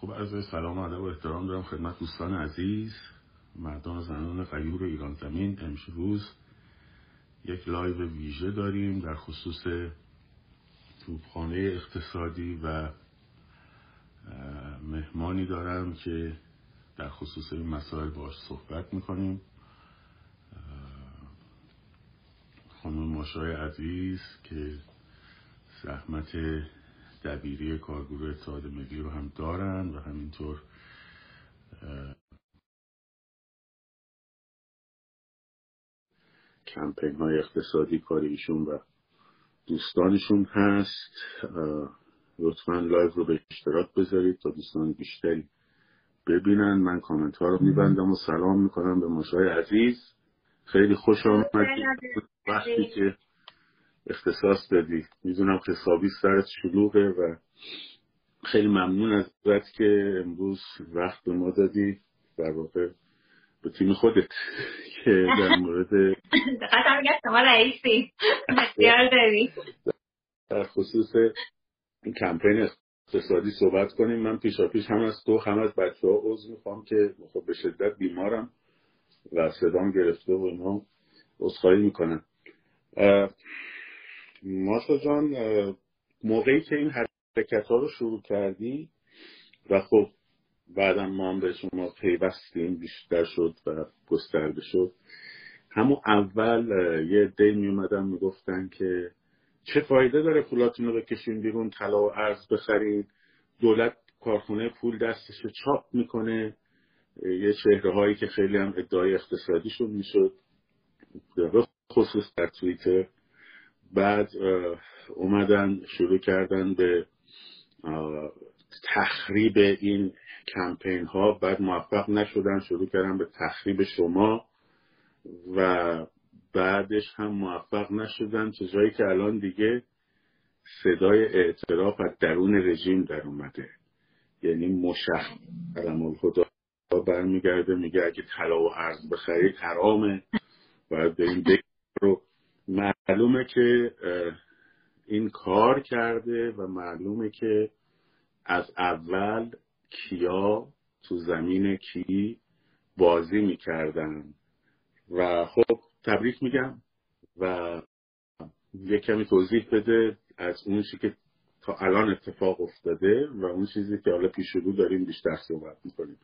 خب عرض سلام و ادب و احترام دارم خدمت دوستان عزیز، مردان و زنان غیور ایران زمین. امروز یک لایو ویژه داریم در خصوص توپخانه اقتصادی و مهمانی دارم که در خصوص این مسائل باهاش صحبت میکنیم. خانم ماشای عزیز که زحمت دبیری کارگروه اتحاد ملی رو هم دارن و همینطور کمپین های اقتصادی کار ایشون و دوستانشون هست. لطفاً لایو رو به اشتراک بذارید تا دوستان بیشتری ببینن. من کامنت ها رو میبندم و سلام میکنم به ماشای عزیز. خیلی خوش آمدید، وقتی که اختصاص دادی، میدونم حسابی سرت شلوغه و خیلی ممنون ازت که امروز وقت به ما دادی، در واقع به تیم خودت که در مورد دقیقا میگه شما رئیسی بسیار داری در خصوص کمپین اقتصادی صحبت کنیم. من پیشاپیش هم از تو هم از بچه‌ها عذر میخوام که خب به شدت بیمارم و صدام گرفته و اینا، عذرخواهی میکنم. ماشا جان، موقعی که این حرکت ها رو شروع کردی و خب بعدا ما هم به شما پیوستیم، بیشتر شد و گسترده شد، همون اول یه دی می اومدن می گفتن که چه فایده داره پولاتون رو بکشین بیرون، طلا و ارز بخرید، دولت کارخونه پول دستش رو چاپ میکنه، یه چهره هایی که خیلی هم ادعای اقتصادیشون میشد خصوص در توییتر. بعد اومدن شروع کردن به تخریب این کمپین ها، بعد موفق نشدن شروع کردن به تخریب شما و بعدش هم موفق نشدن، تا جایی که الان دیگه صدای اعتراف از درون رژیم در اومده. یعنی مشخص علم خدا برمیگرده میگه اگه طلا و ارز بخرید حرامه. باید به این دکتر رو معلومه که این کار کرده و معلومه که از اول کیا تو زمین کی بازی میکردن و خب تبریک میگم و یک کمی توضیح بده از اون چیزی که تا الان اتفاق افتاده و اون چیزی که حالا پیش رو داریم بیشتر صحبت میکنیم.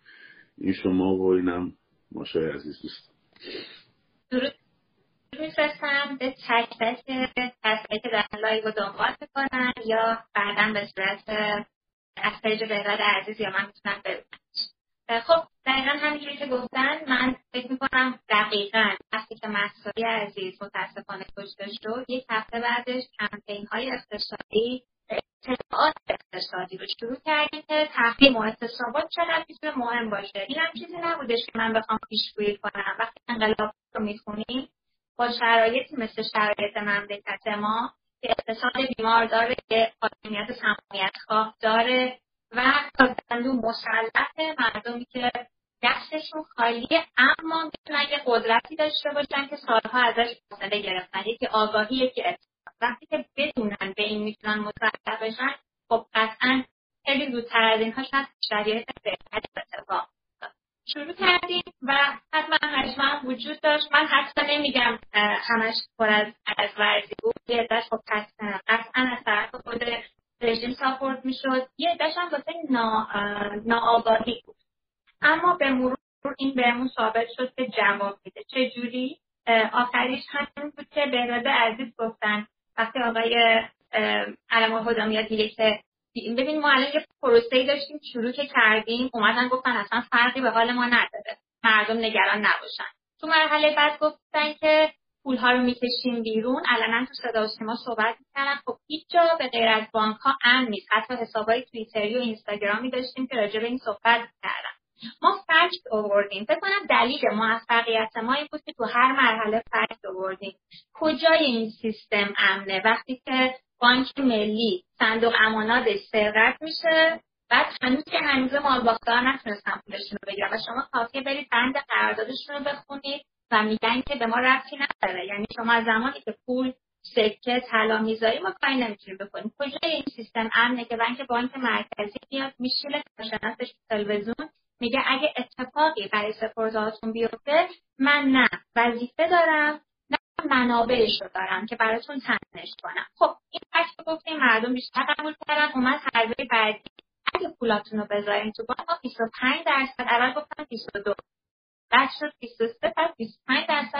این شما و اینم ماشای عزیز دوست. میفرستم به تک تک کسایی که در لایو دنبال میکنن یا بعدا به صورت از پیج بهراد عزیز یا من میتونم ببینم. خب دقیقا همینجوری که گفتن، من فکر میکنم دقیقا وقتی که ماشای عزیز متاسفانه کشته شد، یک هفته بعدش کمپین های اقتصادی اطلاعات اقتصادی رو شروع کردیم که تحقیق مؤسسات چقدر میتونه مهم باشه. این هم چیزی نبودش که من بخوام پیشگویی کنم. وقتی انقلاب رو میخونیم با شرایطی مثل شرایط مملکت ما که اقتصاد بیمار داره، که حاکمیت سمامیت‌خواه داره و کارزندون مسلطه، مردمی که دستشون خالیه اما میتونن یه قدرتی داشته باشن که سالها ازش فاصله گرفتن. یکی آگاهیه که اطلاع. وقتی که بدونن به این میتونن مسلط بشن، خب قطعا خیلی زودتر از اینها شاید شرایط بهتری اتفاق شروع کردیم و حتما حجمم وجود داشت. من حتی نمیگم همش پر از ورزی بود، یه عده‌اش خب قطعا از طرف خود رژیم ساپورت میشد، یه عده‌اش هم واسه ناآگاهی بود. اما به مرور این بهمون ثابت شد که جواب میده. چه جوری؟ آخریش همین بود که بهراد عزیز گفتن، وقتی آقای علم‌الهدی میاد میگه که ببین ما الان یه پروسه‌ای داشتیم شروع که کردیم، اومدن گفتن اصلا فرقی به حال ما نداره، مردم نگران نباشن. تو مرحله بعد گفتن که پول‌ها رو می‌کشیم بیرون. علنا تو صدا و سیما صحبت می‌کردن، خب هیچ جا به غیر از بانک‌ها امن نیست. حتی حساب‌های توییتری و اینستاگرامی داشتیم که راجع به این صحبت می‌کردن. ما فکت آوردیم. فکر کنم دلیل موفقیت ما این بود که تو هر مرحله فکت آوردیم. کجای این سیستم امنه وقتی که بانک ملی صندوق اماناتش سرقت میشه؟ بعد هنوز که هنوزه مالباخته‌ها نتونستن پولشون رو بگیرن و شما کافیه برید بند قراردادشون رو بخونید و میگن که به ما ربطی نداره. یعنی شما از زمانی که پول سکه طلا میذاریم ما کاری نمیتونیم بکنیم. کجای این سیستم امنه که بانک مرکزی میاد میشینه کارشناسش تلویزیون میگه اگه اتفاقی برای سپردهاتون بیفته من نه وظیفه دارم نه منابعش رو دارم که براتون تنظیمش کنم. خب این فکر گفتیم مردم بیشتر قبول کردن، اومد حرفه بعدی اگه پولاتون رو بذارین تو بانک ما 25% اول گفتن 22 بعد شد 23 تا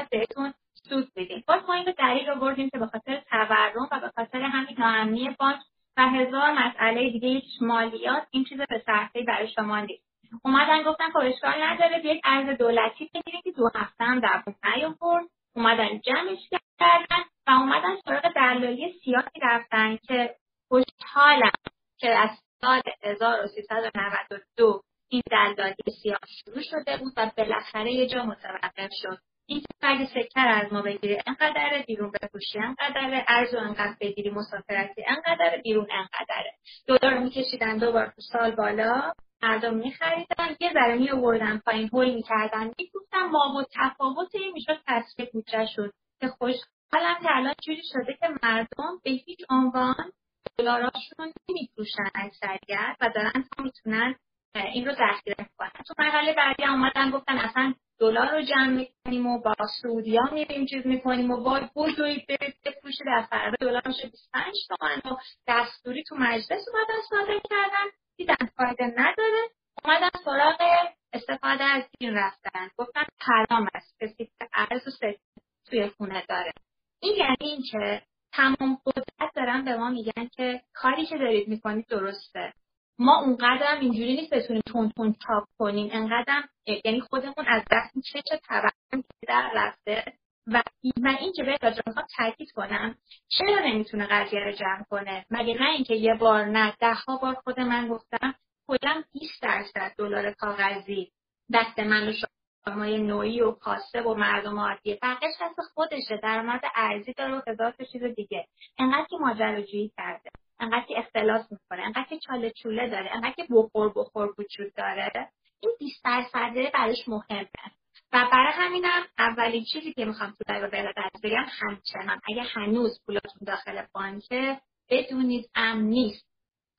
25% بهتون سود میدیم. باز ما این رو دلیل آوردیم که به خاطر تورم و به خاطر همین ناامنی بانک و هزار مسئله دیگه مالیات این چیز به سخته‌ای برای شما نیست. اومدن گفتن که اشکال نداره یک ارز دولتی بگیرید که 2 هفته هم در بوتن یا برد. اومدن جمعش کردن و اومدن سراغ دلالی سیاسی رفتن که خوشحالم که از سال 1392 این دلالی سیاسی شروع شده بود و بالاخره یه جا متوقف شد. این اگه سکر از ما بگیری انقدره، بیرون بپوشی انقدره، ارزو انقدر بگیری، مسافرتی انقدره، بیرون انقدره. دلار میکشیدن دوبار تو سال بالا، مردم میخریدن، یه ذره میآوردن پایین، هول میکردن، میگفتن ما با تفاوت این میشد تصفیه بودجه شد. که خوشحالم که الان جوری شده که مردم به هیچ عنوان دلاراشون نمیفروشن اکثریت و دارن تا میتونن این رو ذخیره کنن. تو مرحله بعدی اومدن گفتن اصلا دلار رو جمع میکنیم و با سعودیا میریم چیز میکنیم و وای بجوی بفروشه در فردا دلار میشه 25 تومن و دستوری تو مجلس اومدن صادر کردن. دیدن فایده نداره، اومدن سراغ استفاده از این رفتن. گفتن حرام است کسی که ارز و سکه توی خونه داره. این یعنی این که تمام قدرت دارن به ما میگن که کاری که دارید میکنید درسته، ما اونقدرم اینجوری نیست بتونیم تون چاپ کنیم، انقدرم یعنی خودمون از دست میشه چه تبعیم که در رفته. و من این که به اجازه تاکید کنم چرا نمیتونه قضیه رو جمع کنه، مگه نه اینکه یه بار نه 10 بار خود من گفتم کلا 20% دلار کاغذی دست من و شمای نوعی و کاسب و مردم عادیه، فقط دست خودشه، درآمد ارزی داره و اضافه چیز دیگه. انقدر که ماجراجویی کرده، انقدر که اختلاس میکنه، انقدر که چاله چوله داره، انقدر که بخور وجود داره، این 20% برایش مهمه. و برای همینم اولین چیزی که میخوام تو دایره بلادت بگم همچنان اگه هنوز پولاتون داخل بانکه بدونید امن نیست.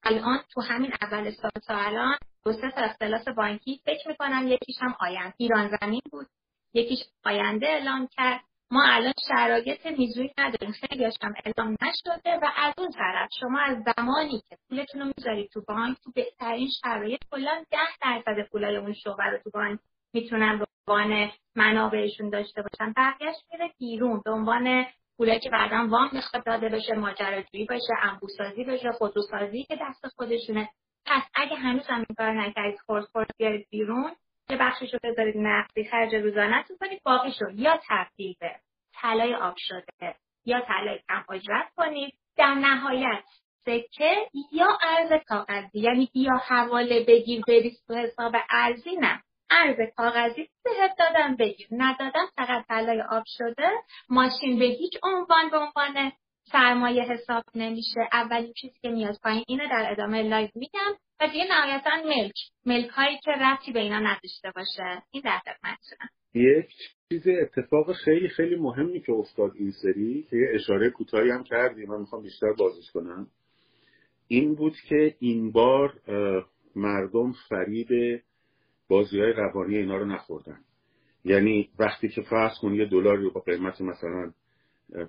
الان تو همین اول سال تا الان 2-3 اختلاس بانکی فکر میکنم یکیش هم آینده ایران زمین بود، یکیش آینده اعلام کرد. ما الان شرایط میزوری نداریم، خیلی‌هاش هم اعلام نشده. و از اون طرف شما از زمانی که پولتون رو میذارید تو بانک تو بهترین شرایط کلا 10% پولای اون شعبه رو تو بانک میتونن به عنوان منابعشون داشته باشن، بقیه‌اش میره بیرون به عنوان پولی که بعداً وام میخواد داده بشه، ماجراجویی باشه، انبوسازی بشه، خودروسازی که دست خودشونه. پس اگه هنوز هم این کارو نکردید خرد بیارید بیرون، یه بخشش رو بذارید نقدی خرج روزانه‌تون کنید، باقیش رو یا تبدیل به طلای آب شده یا طلای کم اجرت کنید، در نهایت سکه یا ارز کاغذی. یعنی بیا حواله بگیر بریز تو حساب ارزی، نه، ارز کاغذی بهت دادن بگیر، ندادن فقط طلای آب شده. ماشین به هیچ عنوان به عنوان سرمایه حساب نمیشه. اولین چیزی که میاد پایین اینه، در ادامه لایو میگم. و دیگه نهایتا ملک هایی که ربطی به اینا نداشته باشه. این در خدمتتونم. یک چیز اتفاق خیلی خیلی مهمی که افتاد این سری که اشاره کوتاهی هم کردیم، من میخوام بیشتر بازش کنم، این بود که این بار مردم فریب بازی‌های روانی اینا رو نخوردن. یعنی وقتی که فرض کن یه دلاری رو با قیمت مثلا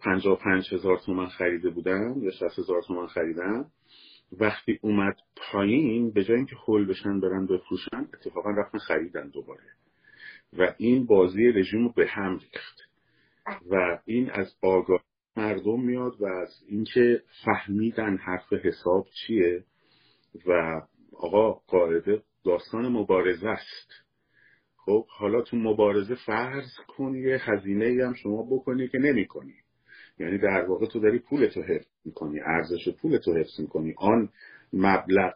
55,000 تومان خریده بودن یا 60,000 تومان خریدن، وقتی اومد پایین به جای اینکه هول بشن برن بفروشن، اتفاقا رفتن خریدن دوباره و این بازی رژیم رو به هم ریخت. و این از آگاه مردم میاد و از اینکه فهمیدن حرف حساب چیه. و آقا قاعده داستان مبارزه است. خب حالا تو مبارزه فرض کن یه هزینه‌ای هم شما بکنی که نمی‌کنی، یعنی در واقع تو داری پولتو حفظ می‌کنی، ارزش پولتو حفظ می‌کنی. آن مبلغ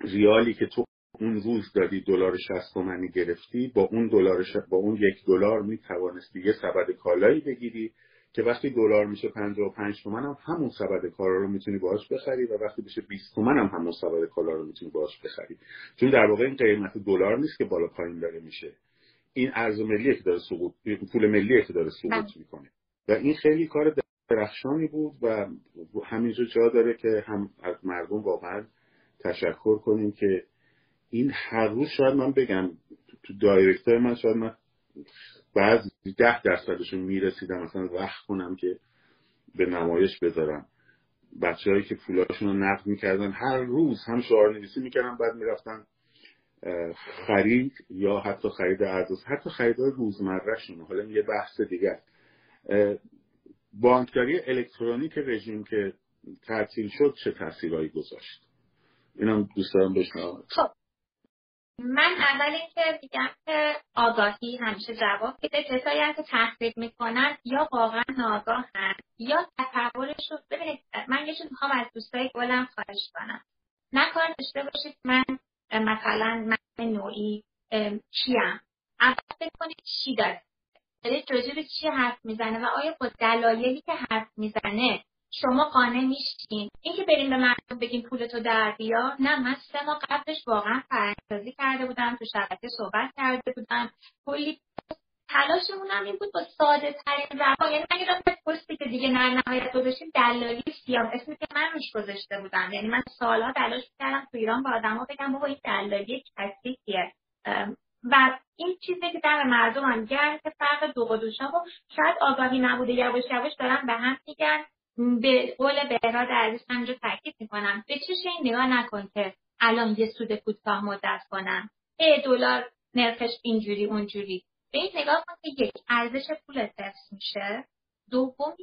ریالی که تو اون روز دادی دلار 60 تومانی گرفتی، با اون $1 می‌توانستی یه سبد کالایی بگیری که وقتی دلار میشه 55 تومن هم همون سبد کالا رو میتونی باهاش بخری و وقتی بشه 20 تومن هم همون سبد کالا رو میتونی باهاش بخری. چون در واقع این قیمت دلار نیست که بالا پایین داره میشه، این ارز ملیه که داره سقوط، پول ملیه که داره سقوط میکنه. و این خیلی کار درخشانی بود و همینجا جا داره که هم از مردم واقعا تشکر کنیم که این هر روز شاید من بگم تو دایرکت‌های من شاید من بعضی 10%شون میرسیدم مثلا وقت کنم که به نمایش بذارم. بچه‌هایی که پولاشون رو نقد می‌کردن هر روز هم شعارنویسی می‌کردن بعد می‌رفتن خرید یا حتی خرید ارز، حتی خریدهای روزمره‌شون. حالا یه بحث دیگه. بانکداری الکترونیک رژیم که تعطیل شد چه تاثیرایی گذاشت؟ اینم دوست دارم بشنوم. خب من اول اینکه میگم که آگاهی همیشه جواب میده. کسایی که تحقیق میکنن یا واقعا ناآگاهن یا تصورشون. ببینید من یه چیزی میخوام از دوستای گلم خواهش کنم، نکنه داشته باشید من مثلا من نوعی کیم. اول فکر کنید چی داره، راجع به چی حرف میزنه و آیا با دلایلی که حرف میزنه شما قانع میشین؟ اینکه بریم به مردم بگیم پولتو در بیار، نه. من 3 ماه قبلش واقعا فرضیه کرده بودم، تو شبکه صحبت کرده بودم، کلی تلاشمون هم این بود با ساده ترین روان، یعنی من یه پستی که دیگه نه نهایت رو بشیم دلالی سیام، اسمی که من روش گذاشته بودم. یعنی من سالها تلاش میکردم تو ایران با آدما بگم بابا این دلالی کثیفه و این چیزی که در مردم هم گرد که فرق دو قدوشا رو شاید آگاهی نبوده، یواش یواش دارن به هم میگن. به قول بهراد عزیز من رو تاکید میکنم به چش این نگاه نکن که الان یه سود کوتاه مدت کنم، $1 نرخش اینجوری اونجوری. به این نگاه کن که یک، ارزش پول حفظ میشه، دوم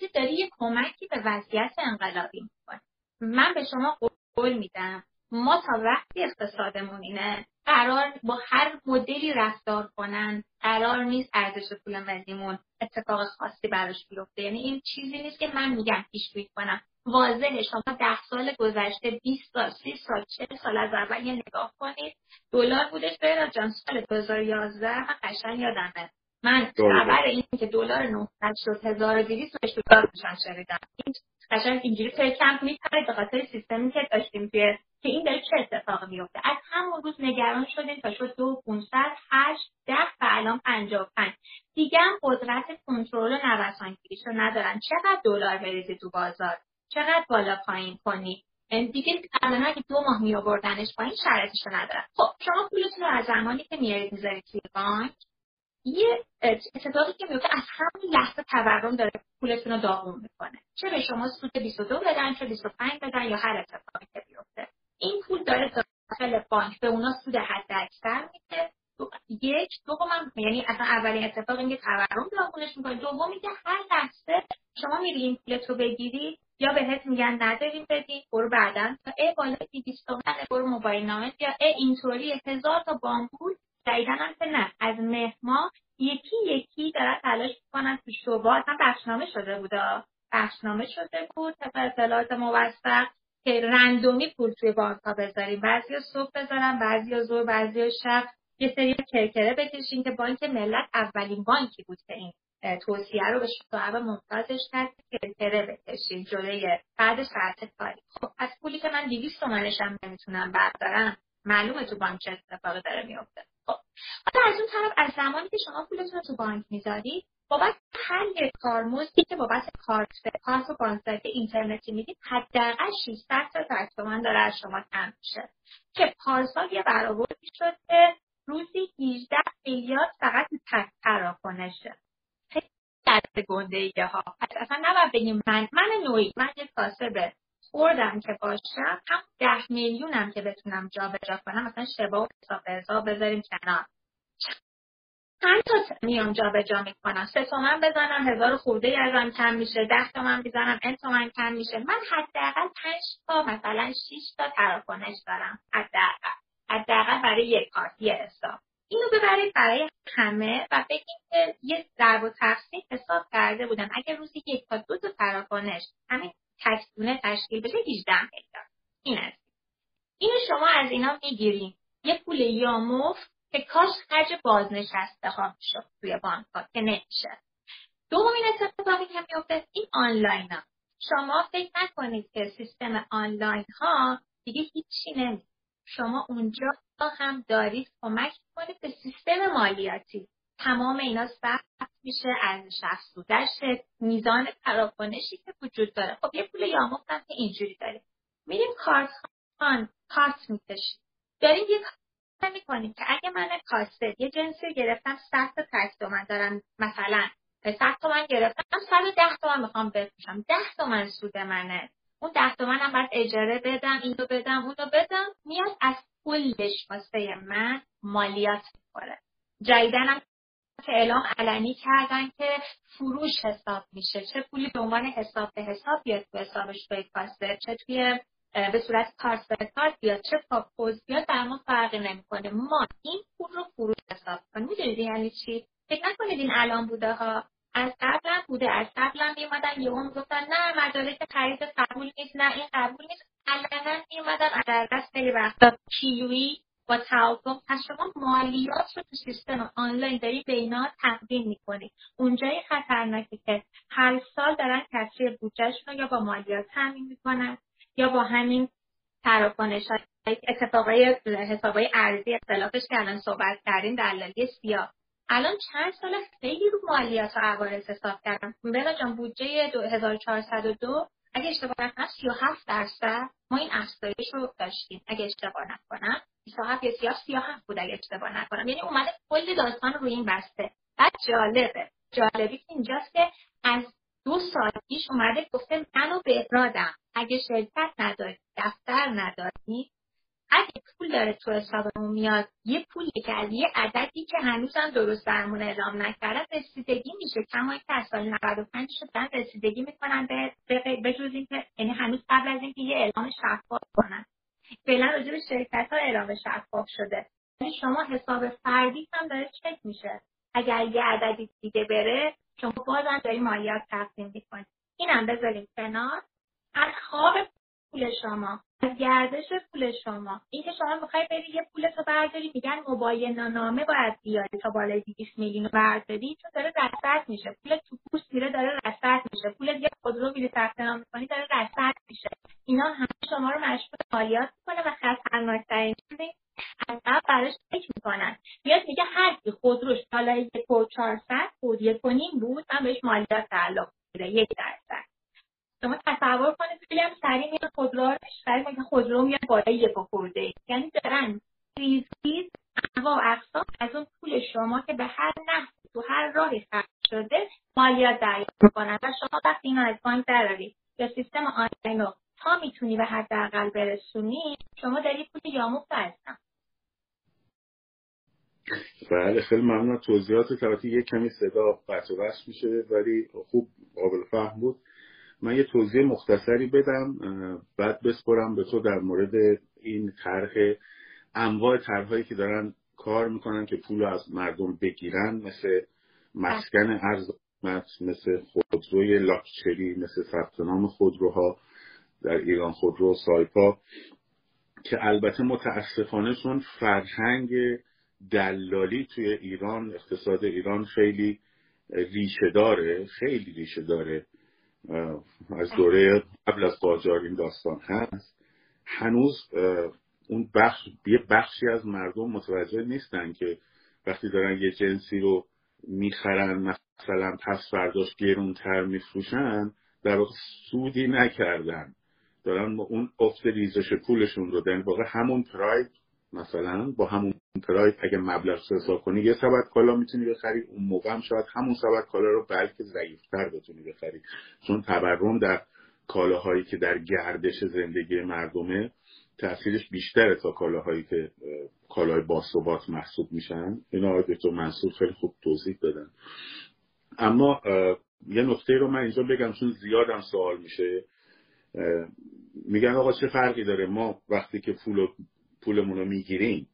چی داری یه کمکی به وضعیت انقلابی میکنه. من به شما قول میدم ما تا وقتی اقتصادمون اینه قرار با هر مدلی رفتار کنن، قرار نیست ارزش پول ملیمون اتفاق خاصی براش بیفته. یعنی این چیزی نیست که من میگم پیش‌بینی کنم، واضحه. شما 10 سال گذشته، 20 سال، 30 سال، 40 سال از اول یه نگاه کنید. $1 بودش برای جان سال 2011 من قشنگ یادمه، من خبر این که $900 شد $1200 میشن شدیدم. این قشنگ اینجوری کم میپره به خاطر سیستمی که داشتیم که این داره چه اتفاقی میفته. از همون روز نگران شدیم تا شد 2508 و الان 55. دیگه هم قدرت کنترل و نوسانگیریشو ندارن. چقدر $بریزی تو بازار، چقدر بالا پایین کنی، دیگه قبلا اگه 2 ماه میآوردنش پایین شرایطشو ندارن. خب شما پولتون رو از زمانی که میارید میذارید توی بانک، یه اتفاقی که میفته از همون لحظه تورم داره پولتون رو داغون میکنه. چه به شما سود 22 بدن، چه 25 بدن، یا هر اتفاقی که بیفته، این پول داره داخل بانک به اونا سود حداکثر میده. یک، دوم یعنی اصلا اولین اتفاق اینه که تورم داغونش میکنه. دومی که هر لحظه شما میری این پولتو بگیری یا بهت میگن نداریم بدی، برو بعداً تا بالا 200 تومن، برو موبایل نامت، یا اینطوری 1000 تا بامبول دایدن. هم که نه، از مهما یکی دارن تلاش میکنن تو شباط هم بخشنامه شده بود تا اطلاعات موثق که رندومی پول توی بانک ها بذاریم، بعضی صبح بذارن، بعضی ظهر، بعضی شب، یه سری کرکره بکشین که بانک ملت اولین بانکی بود که این توصیه رو به شعب ممتازش کرد، کرکره بکشین جلوی بعد شرط کاری. خب از پولی که من 200 تومنش هم نمیتونم بردارم، معلومه تو بانک چه اتفاقی داره میفته. خب از اون طرف از زمانی که شما پولتون رو تو بانک میذارید، بابت هر یک کارمزدی که بابت کارت و بانکداری اینترنتی میدید حداقل 600 تومن داره از شما کم میشه، که پارسال یه برآورد شد که روزی 18 میلیارد فقط تک تراکنشه. خیلی درد گنده‌ایه ها. اصلا نباید بگیم من نوعی، من یه کاسبه خوردم که باشم، هم 10 میلیونم که بتونم جابجا کنم، مثلا شبا و حساب بذاریم کنار، چند تا میام جابجا میکنم، 3 تومن بزنم 1000 خورده ازم کم میشه، 10 تومن بزنم 1000 تومن کم میشه. من حداقل 5 تا مثلا 6 تا تراکنش دارم، حداقل برای یک کارت یه حساب. اینو ببرید برای همه و بگید که یه ضرب و تقسیم حساب کرده بودم، اگه روزی 1 تا 2 تا تراکنش همین تکسونه تشکیل بشه 18 میلیارد. این است. اینو شما از اینا میگیریم. یه پول یاموف که کاش خرج بازنشسته ها میشد توی بانک ها که نمیشه. دومین اتفاقی که میفته این آنلاین ها. شما فکر نکنید که سیستم آنلاین ها دیگه هیچی نمیشه. شما اونجا هم دارید کمک میکنید به سیستم مالیاتی. تمام اینا ثبت میشه، ارزش افزوده‌اش، میزان تراکنشی که وجود داره. خب یه پول یامفت هم که اینجوری داریم، میریم کارتخوان کارت میکشیم، داریم یه کار میکنیم که اگه من کاسه یه جنسی گرفتم 100 تومن دارم، مثلا 100 تومن گرفتم 110 تومن میخوام بفروشم، 10 تومن سود منه، اون 10 تومن هم باید اجاره بدم، اینو بدم اونو بدم، میاد از پولش واسه من مالیات میخوره. جدیدن که اعلام علنی کردن که فروش حساب میشه، چه پولی به عنوان حساب به حساب بیاد تو حسابش به کاسه، چه توی به صورت کارت به کارت بیاد، چه پاپوز بیاد، در ما فرقی نمیکنه، ما این پول رو فروش حساب کنیم. میدونید یعنی چی؟ فکر نکنید این الان بوده ها، از قبلم بوده، از قبلم میومدن یهو میگفتن نه مدارک خرید قبول نیست، نه این قبول نیست، علنا میومدن از دست خیلی وقتا کیلویی با تعاون. پس شما مالیات رو تو سیستم آنلاین داری به اینا تقدیم میکنی. اونجای خطرناکی که هر سال دارن کسری بودجهشون رو یا با مالیات تامین میکنن یا با همین تراکنش‌ها، اتفاقای حسابای ارزی اختلافش که الان صحبت کردیم، دلالی سیاه الان چند سال خیلی رو مالیات و عوارض حساب کردن. بنا جان بودجه 2402 اگه اشتباه نکنم 37% ما این افزایش رو داشتیم، اگه اشتباه نکنم 27 بود اگه اشتباه نکنم، یعنی اومده کل داستان رو این بسته. بعد جالبی که اینجاست که از 2 سال پیش اومده گفته منو به احرادم، اگه شرکت نداری، دفتر نداری، اگه پول داره تو حسابمون میاد، یه پولی که از یه عددی که هنوزم درست برمون اعلام نکرده رسیدگی میشه. کمایی که از سال 95 شدن رسیدگی میکنن، به جز این که یعنی هنوز قبل از اینکه یه اعلام شفاف کنن. فعلا راجع به شرکت ها اعلام شفاف شده، یعنی شما حساب فردی هم داره چک میشه، اگر یه عددی دیگه بره شما بازم داری مالیات تقسیم میکنید. اینم بذاریم کنار. از خواب پول شما، از گردش پول شما، اینکه شما میخوای بری یه پولتو برداری، میگن مباینه نامه باید بیاری تا بالای 200 میلیون برداری، چون داره رصد میشه، پول تو پوست میره داره رصد میشه، پول یه خودرو میری ثبت نام میکنی داره رصد میشه. اینا همه شما رو مشغول مالیات میکنه و خطرناکترین چیزی از قبل براش فکر میکنن. میاد میگه هر کی خودروش بالای 1400 بود 1.5 بود من بهش مالیات تعلق میده 1%. شما تصور کنید بگم سریع میاد خودرو رو بشتری، ما که خودرو میاد بالای 1 خورده، یعنی دارن ریزی انواع و اقسام از اون پول شما که به هر نحو تو هر راهی خرج شده مالیات دریافت میکنن. و شما وقتی اینو از بانک درآری یا سیستم آنلاین رو تا میتونی به حداقل برسونی، شما داری پول یامفت هستن. بله خیلی ممنون توضیحات. البته یک کمی صدا قطع و وصل میشه ولی خوب قابل فهم بود. من یه توضیح مختصری بدم بعد بسپرم به تو در مورد این طرح، انواع طرح‌هایی که دارن کار میکنن که پول از مردم بگیرن، مثل مسکن ارز، مثل خودروی لاکچری، مثل ثبت نام خودروها در ایران، خودرو سایپا، که البته متاسفانه چون فرهنگ دلالی توی ایران، اقتصاد ایران خیلی ریشه داره، خیلی ریشه داره، از دوره قبل از قاجار این داستان هست، هنوز اون یه بخشی از مردم متوجه نیستن که وقتی دارن یه جنسی رو میخرن، مثلا پس برداشت گرونتر میفروشن، در واقع سودی نکردن، دارن اون افت ریزش پولشون رو دارن، واقع همون پراید، مثلا با همون پراید اگه مبلغ حساب کنی یه سبد کالا میتونی بخری، اون موقع هم شاید همون سبد کالا رو بلکه ضعیف‌تر بتونی بخری، چون تورم در کالاهایی که در گردش زندگی مردمه تاثیرش بیشتره تا کالاهایی که کالای باثبات محسوب میشن. اینا آقای دکتر منصور خیلی خوب توضیح دادن. اما یه نکته رو من اینجا بگم چون زیادم سوال میشه، میگن آقا چه فرقی داره ما وقتی که پولمون رو میگیریم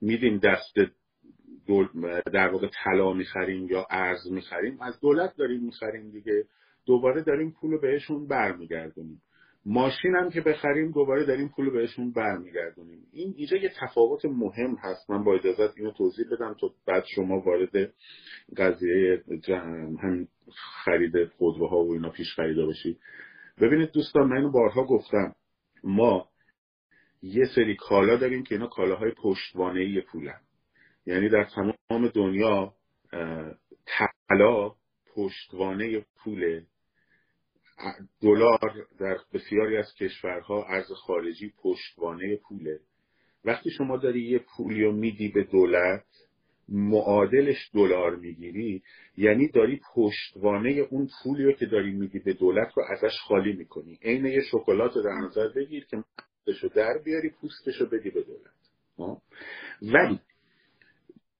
میدیم دست در واقع طلا میخریم یا ارز میخریم، از دولت داریم میخریم دیگه، دوباره داریم پولو بهشون برمیگردونیم، ماشین هم که بخریم دوباره داریم پولو بهشون برمیگردونیم. این اینجا یه تفاوت مهم هست. من با اجازت اینو توضیح بدم تا بعد شما وارد قضیه هم خرید خودروها و اینا پیش خریدا بشید. ببینید دوستان، من اینو بارها گفتم، ما یه سری کالا داریم که اینا کالاهای پشتوانه‌ای پولن، یعنی در تمام دنیا طلا پشتوانه پول، دلار در بسیاری از کشورها ارز خارجی پشتوانه پوله. وقتی شما داری یه پولی رو میدی به دولت معادلش دلار میگیری، یعنی داری پشتوانه اون پولی رو که داری میدی به دولت رو ازش خالی میکنی. عین یه شکلات رو در نظر بگیر که پوستشو در بیاری، پوستشو بدی به دولت، ولی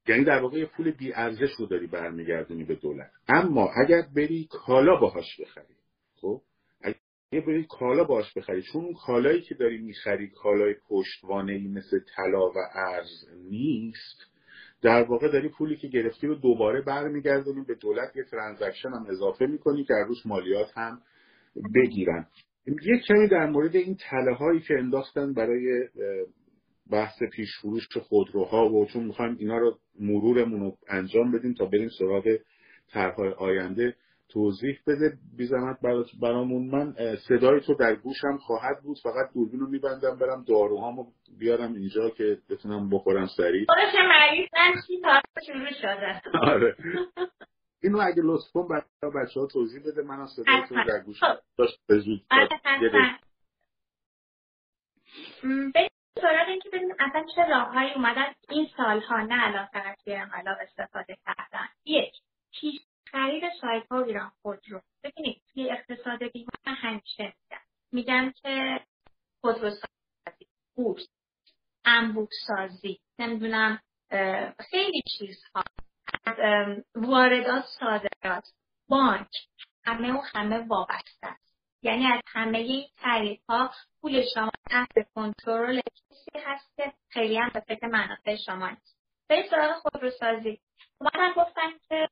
یعنی در واقع یه پول بی ارزش رو داری برمیگردونی به دولت. اما اگر بری کالا باهاش بخری، خب اگه بری کالا باهاش بخری، چون اون کالایی که داری میخری کالای پشتوانه‌ای مثل طلا و ارز نیست، در واقع داری پولی که گرفتی رو دوباره برمیگردونی به دولت، یه ترانزکشن هم اضافه میکنی که روش مالیات هم بگیرن. یه کمی در مورد این طلاهایی که انداختن برای بحث پیش فروش خودروها، و چون میخوایم اینا رو مرورمون رو انجام بدیم تا بریم سراغ طرح‌های آینده، توضیح بده بی زحمت برامون. من صدای تو در گوشم خواهد بود، فقط دوربین رو میبندم برم داروهامو بیارم اینجا که بتونم بخورم سریع. آره که مریض نشی تا شروع شده. آره. اینو اگه لطفاً برای بچه‌ها توضیح بده، منم صدای تو در گوشم داشت بزود. سراغ این که ببینیم اصلا چه راههایی اومدن این سالها، نه الان فقط توی انقلاب، استفاده کردن. یک، پیش خرید سایت ها ایران خودرو. ببینید توی اقتصاد بیمه همیشه میگن که خودرو سازی، بورس، انبوه سازی، نمیدونم خیلی چیزها، از واردات، صادرات، بانک، همه و همه وابسته است. یعنی از همه این طریق‌ها پول شما تحت کنترل کسی هست که خیلی هم به فکر منافع شما نیست. به سراغ خودروسازی اومدن گفتن که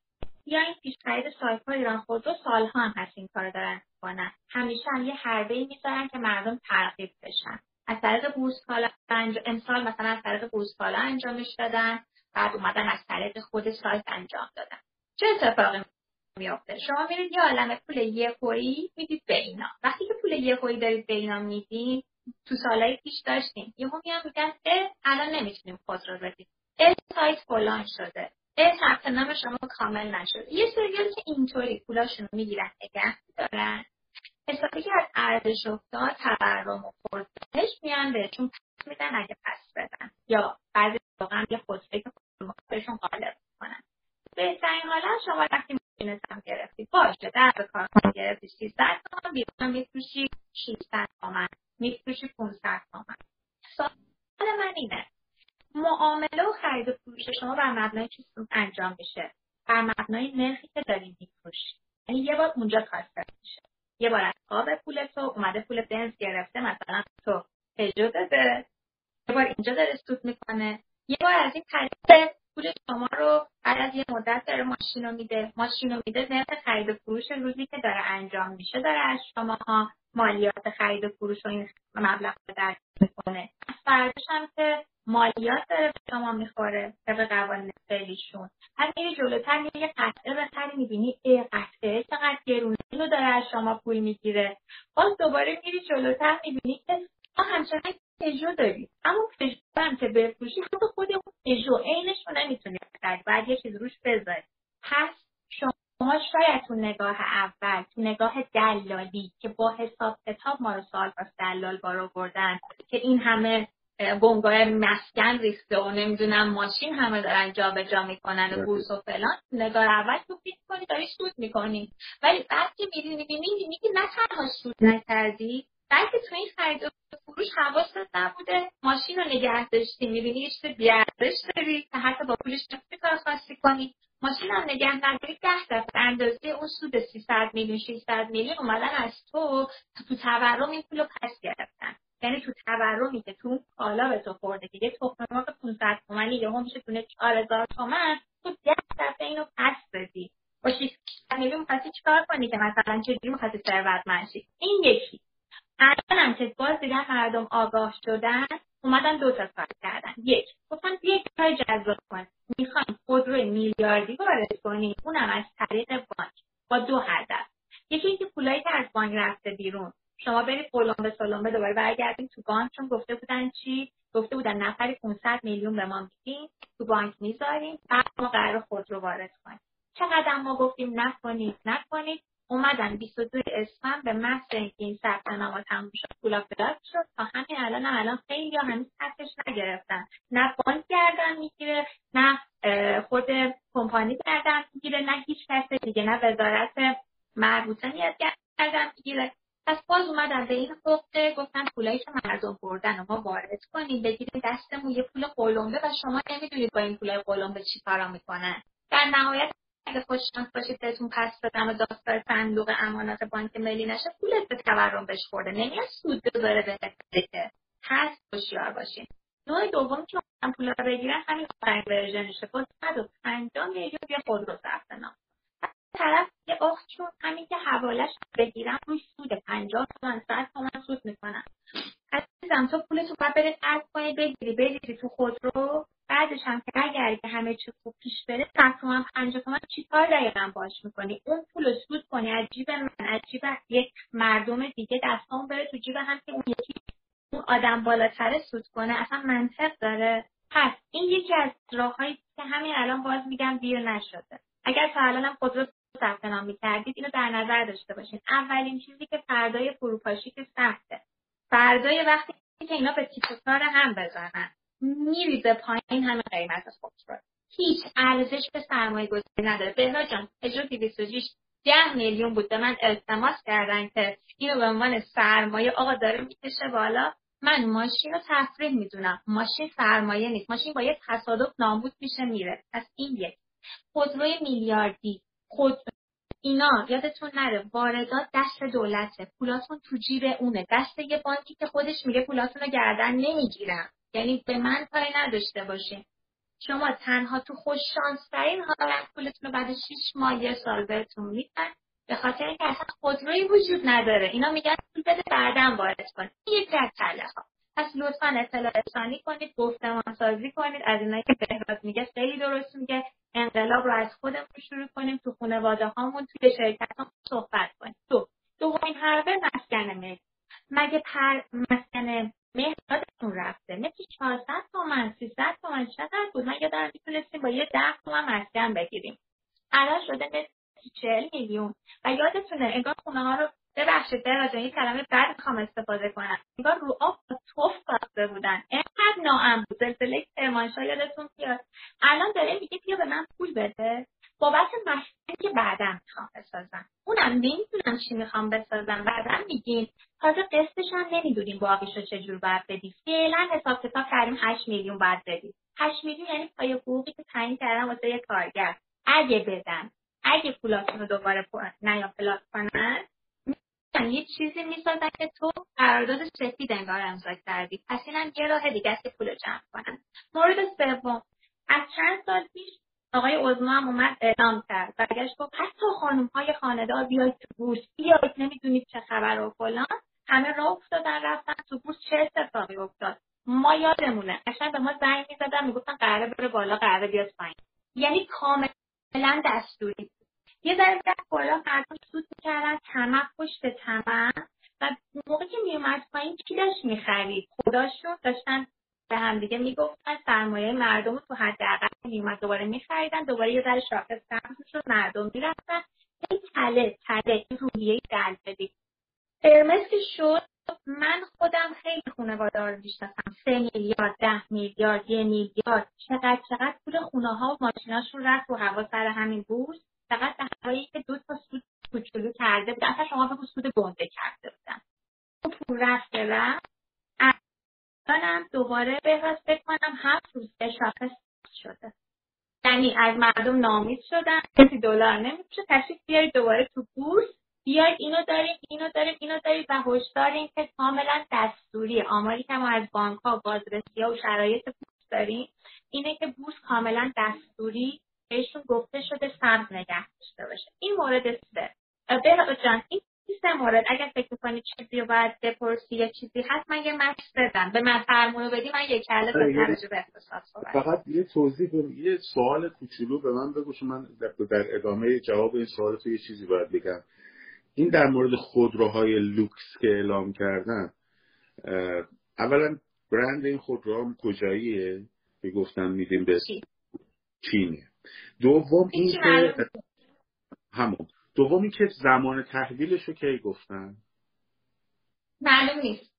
یا این پیش خرید سایت‌های ایران خودرو، سال‌ها هم هست این کارو دارن می‌کنن، همیشه هم یه حربه‌ای می‌ذارن که مردم ترغیب بشن. از طریق بورس کالا امسال مثلا از طریق بورس کالا انجامش دادن، بعد اومدن از طریق خود سایت انجام دادن. چه اتفاقی میافته؟ شما میرید یه عالمه پول یهویی میدید به اینا. وقتی که پول یهویی دارید به اینا میدید، تو سالهای پیش داشتیم یهو میگن الان نمیتونیم خودرو بدید، سایت فلان شده، ثبت نام شما کامل نشده. یه سریال که اینطوری پولاشونو میگیرن، نگه دارن، حسابی که از ارزش افتاد، تورم و خوردش میان بهشون پس میدن اگه پس بدن، یا بعضی واقعا هم یه خودرویی که خودروشون غالب میکنن. بهترین حالا شما وقتی می‌نویسم گرفتی باشه، در به کار گرفتی 300 تومن، بیرون می‌فروشی 600 تومن، می‌فروشی 500 تومن. سوال من اینه، معامله و خرید و فروش شما بر مبنای چی انجام میشه؟ بر مبنای نرخی که دارین می‌فروشی. یعنی یه بار اونجا کاسته میشه، یه بار از قاب پول تو اومده پول بنز گرفته مثلا تو پژو داده، یه بار اینجا داره سود می‌کنه، یه بار از این طریق پول شما رو بعد از یه مدت داره ماشین رو میده، نرخ خرید و فروش روزی که داره انجام میشه داره از شما مالیات خرید و فروش و این مبلغ رو درک میکنه. فرداش هم که مالیات داره به شما میخوره طبق قوانین فعلیشون. هر میری جلوتر یه قطعه بخری، میبینی قطعه چقدر گرونه رو داره از شما پول میگیره. باز دوباره میری جلوتر میبینی که ما همچنان پژو داریم، اما پژو هم که بفروشی حتی خود اون پژو عینش رو نمیتونی بخری، باید یه چیز روش بذاری. پس شما شاید تو نگاه اول، تو نگاه دلالی که با حساب کتاب ما رو سال پس دلال بار آوردن که این همه بنگاه مسکن ریخته و نمیدونم ماشین همه دارن جا به جا میکنن و بورس و فلان، نگاه اول تو فکر کنی داری سود میکنی، ولی بعد که میبینی نه تنها سود نکردی، بلکه تو این خرید و فروش حواست نبوده، ماشین رو نگه داشتی، میبینی یه چیز بی‌ارزش داری که حتی با پولش نمی‌تونی کار خاصی کنی، ماشین هم نگه نداری، 10 دفعه اندازه اون سود 300 میلیون، 600 میلیون اومدن از تو تورم این پول رو پس گرفتن. یعنی تو تورمی که تو کالا به تو خورده که یه تخم مرغ 500 تومانی یهو میشه تونه 4000 تومان، تو 10 دفعه اینو پس دادی. با 600 میلیون می‌خواستی چیکار کنی که مثلا چجوری می‌خواستی ثروتمند شی؟ این یکی. الانم که باز دیگه مردم آگاه شدن، اومدن 2 تا کار کردن. یک، گفتن یک کار جذاب کن، میخوایم خودرو میلیاردی وارد کنیم، اونم از طریق بانک، با 2 هدف. یکی اینکه پولایی که از بانک رفته بیرون شما برید قلمبه سلمبه دوباره برگردید تو بانک، چون گفته بودن چی؟ گفته بودن نفری 500 میلیون به ما میدین، تو بانک میذاریم، بعد ما قرار خود رو وارد کنیم. چقدر ما گفتیم نکنید. اومدن 22 اسفند به محض اینکه این ثبت نام تموم شد پولا فلات شد. تا همین الان خیلی هنوز حقش نگرفتن، نه بانک گردن میگیره، نه خود کمپانی گردن میگیره، نه هیچ کس دیگه، نه وزارت مربوطه میاد گردن میگیره. پس باز اومدن به این حقه گفتن پولایش مردم بردن و ما وارد کنیم، بگیریم دستمون یه پول قلمبه و شما نمیدونید با این پولای قلمبه چی کارا میکنن. در نهایت اگه خوششانس باشید بهتون پس بدم و داستان صندوق امانات بانک ملی نشه، پولت به تورم بهش خورده، نمیاد سود بذاره بهت بده. هست هوشیار باشین. نوع دوم که من پولا رو بگیرن همین فرنگ ورژنشه، با 150 میلیون بیا خود رو ثبت نام. طرف یه اخشون همین که حواله‌اش بگیرن روش سود 50% سود میکنن. عزیزم تو پول تو باید بری قرض کنی بگیری تو خود رو، بعدش هم که اگر که همه چی خوب پیش بره 150 تومن چیکار دقیقاً باش میکنی؟ اون پول سود کنی عجیب من عجیب یک مردم دیگه دستام بره تو جیب هم که اون یکی اون آدم بالاتر سود کنه، اصلا منطق داره؟ پس این یکی از راهایی که همین الان باز میگم دیر نشده. اگر تا الان هم خود رو ثبت نام میکردید اینو در نظر داشته باشین. اولین چیزی که فردای فروپاشی که سخته، فردای وقتی که اینا به تیپ و تار هم بزنن میریزه پایین همه قیمت خود رو، هیچ ارزش به سرمایه گذاری نداره. بهرا جان اجرا 206 10 میلیون بود، من التماس کردن که اینو به عنوان سرمایه آقا داره میکشه بالا. من ماشین رو تفریح میدونم، ماشین سرمایه نیست، ماشین با یه تصادف نابود میشه میره. پس این یک خودروی میلیاردی اینا یادتون نره، واردات دست دولته، پولاتون تو جیب اونه، دست یه بانکی که خودش میگه پولاتون رو گردن نمیگیرم، یعنی به من پای نداشته باشین. شما تنها تو خوش شانس ترین حالت پولتون رو بعد 6 ماه یه سال بهتون میدن، به خاطر اینکه اصلا خودرویی وجود نداره. اینا میگن پول بده بعداً وارد کن. یک تله ها. پس لطفاً اطلاع رسانی کنید، گفتمان سازی کنید. از اینایی که بهراد میگه خیلی درست میگه. انقلاب رو از خودمون شروع کنیم، تو خانواده هامون، توی شرکت‌هامون صحبت کنیم. دومین حربه مسکن مهر. مگه مسکن مهر یادتون رفته؟ مثل 400 تومن، 300 تومن چقدر بود؟ من یادم میتونستیم با یه 10 تومن مسکن بگیریم. الان شده مثل 40 میلیون. و یادتونه انگار خونه ها رو ببخشید برادر این کلمه بعد میخوام استفاده کنم، انگار رو آب با توف ساخته بودن، اینقدر ناامن بود. زلزله کرمانشاه یادتون بیاد. الان داره میگه بیا به من پول بده بابت مسکنی که بعدم میخوام بسازم، اونم نمیدونم چی میخوام بسازم، بعدم میگین تازه قسطش هم نمیدونیم باقیشو چجور باید بدی. فعلا حساب کتاب کردیم 8 میلیون باید بدی. 8 میلیون یعنی پای حقوقی که تعیین کردن واسه یه کارگر. اگه پولاتون رو دوباره نیافلات کنن یه چیزی میسازن که تو قرارداد سفید انگار امضا کردی. پس اینم یه راه دیگه است که پولو جمع کنن. مورد سوم، از چند سال پیش آقای عظما هم اومد اعلام کرد، برگشت گفت حتی خانم‌های خانه‌دار بیاید تو بورس، بیاید نمیدونید چه خبر و فلان. همه راه افتادن رفتن تو بورس. چه اتفاقی افتاد؟ ما یادمونه قشنگ به ما زنگ می‌زدن میگفتن قراره بره بالا، قراره بیاد پایین، یعنی کاملا دستوری. یه ذره بالا مردم سود میکردن، طمع پشت طمع، و موقعی که میومد پایین کی داشت میخرید؟ خداشون داشتن به همدیگه میگفتن سرمایه مردم رو تو حداقل میومد دوباره میخریدن، دوباره یه ذره شاخص سمت میشد، مردم میرفتن. این تله این رویه دلدلی قرمز که شد. من خودم خیلی خانواده ها رو میشناسم 3 میلیارد 10 میلیارد 1 میلیارد چقدر پول خونه ها و ماشیناشون رفت رو هوا سر همین بورس، فقط به هوایی که 2 تا سود کوچولو کرده بود. اصلا شما بگو سود گنده کرده بودن. پول رفت. الانم دوباره بهراست بکنم 7 روز به شاخص شده. یعنی از مردم ناامید شدن، کسی دلار نمیشه، تشریف بیارید دوباره تو بورس، بیاید اینو داریم و هشدار این که کاملا دستوری. آماری که ما از بانک‌ها و بازرسی‌ها و شرایط بورس داریم اینه که بورس کاملا دستوری بهشون گفته شده سمت نگه داشته باشه. این مورد 3. بهراد جان این 3 مورد اگر فکر می‌کنی چیزی رو باید بپرسی یا چیزی هست من یه مکس بدم به من فرمونو بدی من یک کله بپرسم به اقتصاد صحبت. فقط یه توضیح بدم، یه سوال کوچولو به من بگو، چون من در ادامه جواب این سوال تو یه چیزی باید بگم. این در مورد خودروهای لوکس که اعلام کردن، اولا برند این خودروها کجاییه که گفتن میدیم به چینه. دوم این که زمان تحویلش رو کی گفتن معلوم نیست.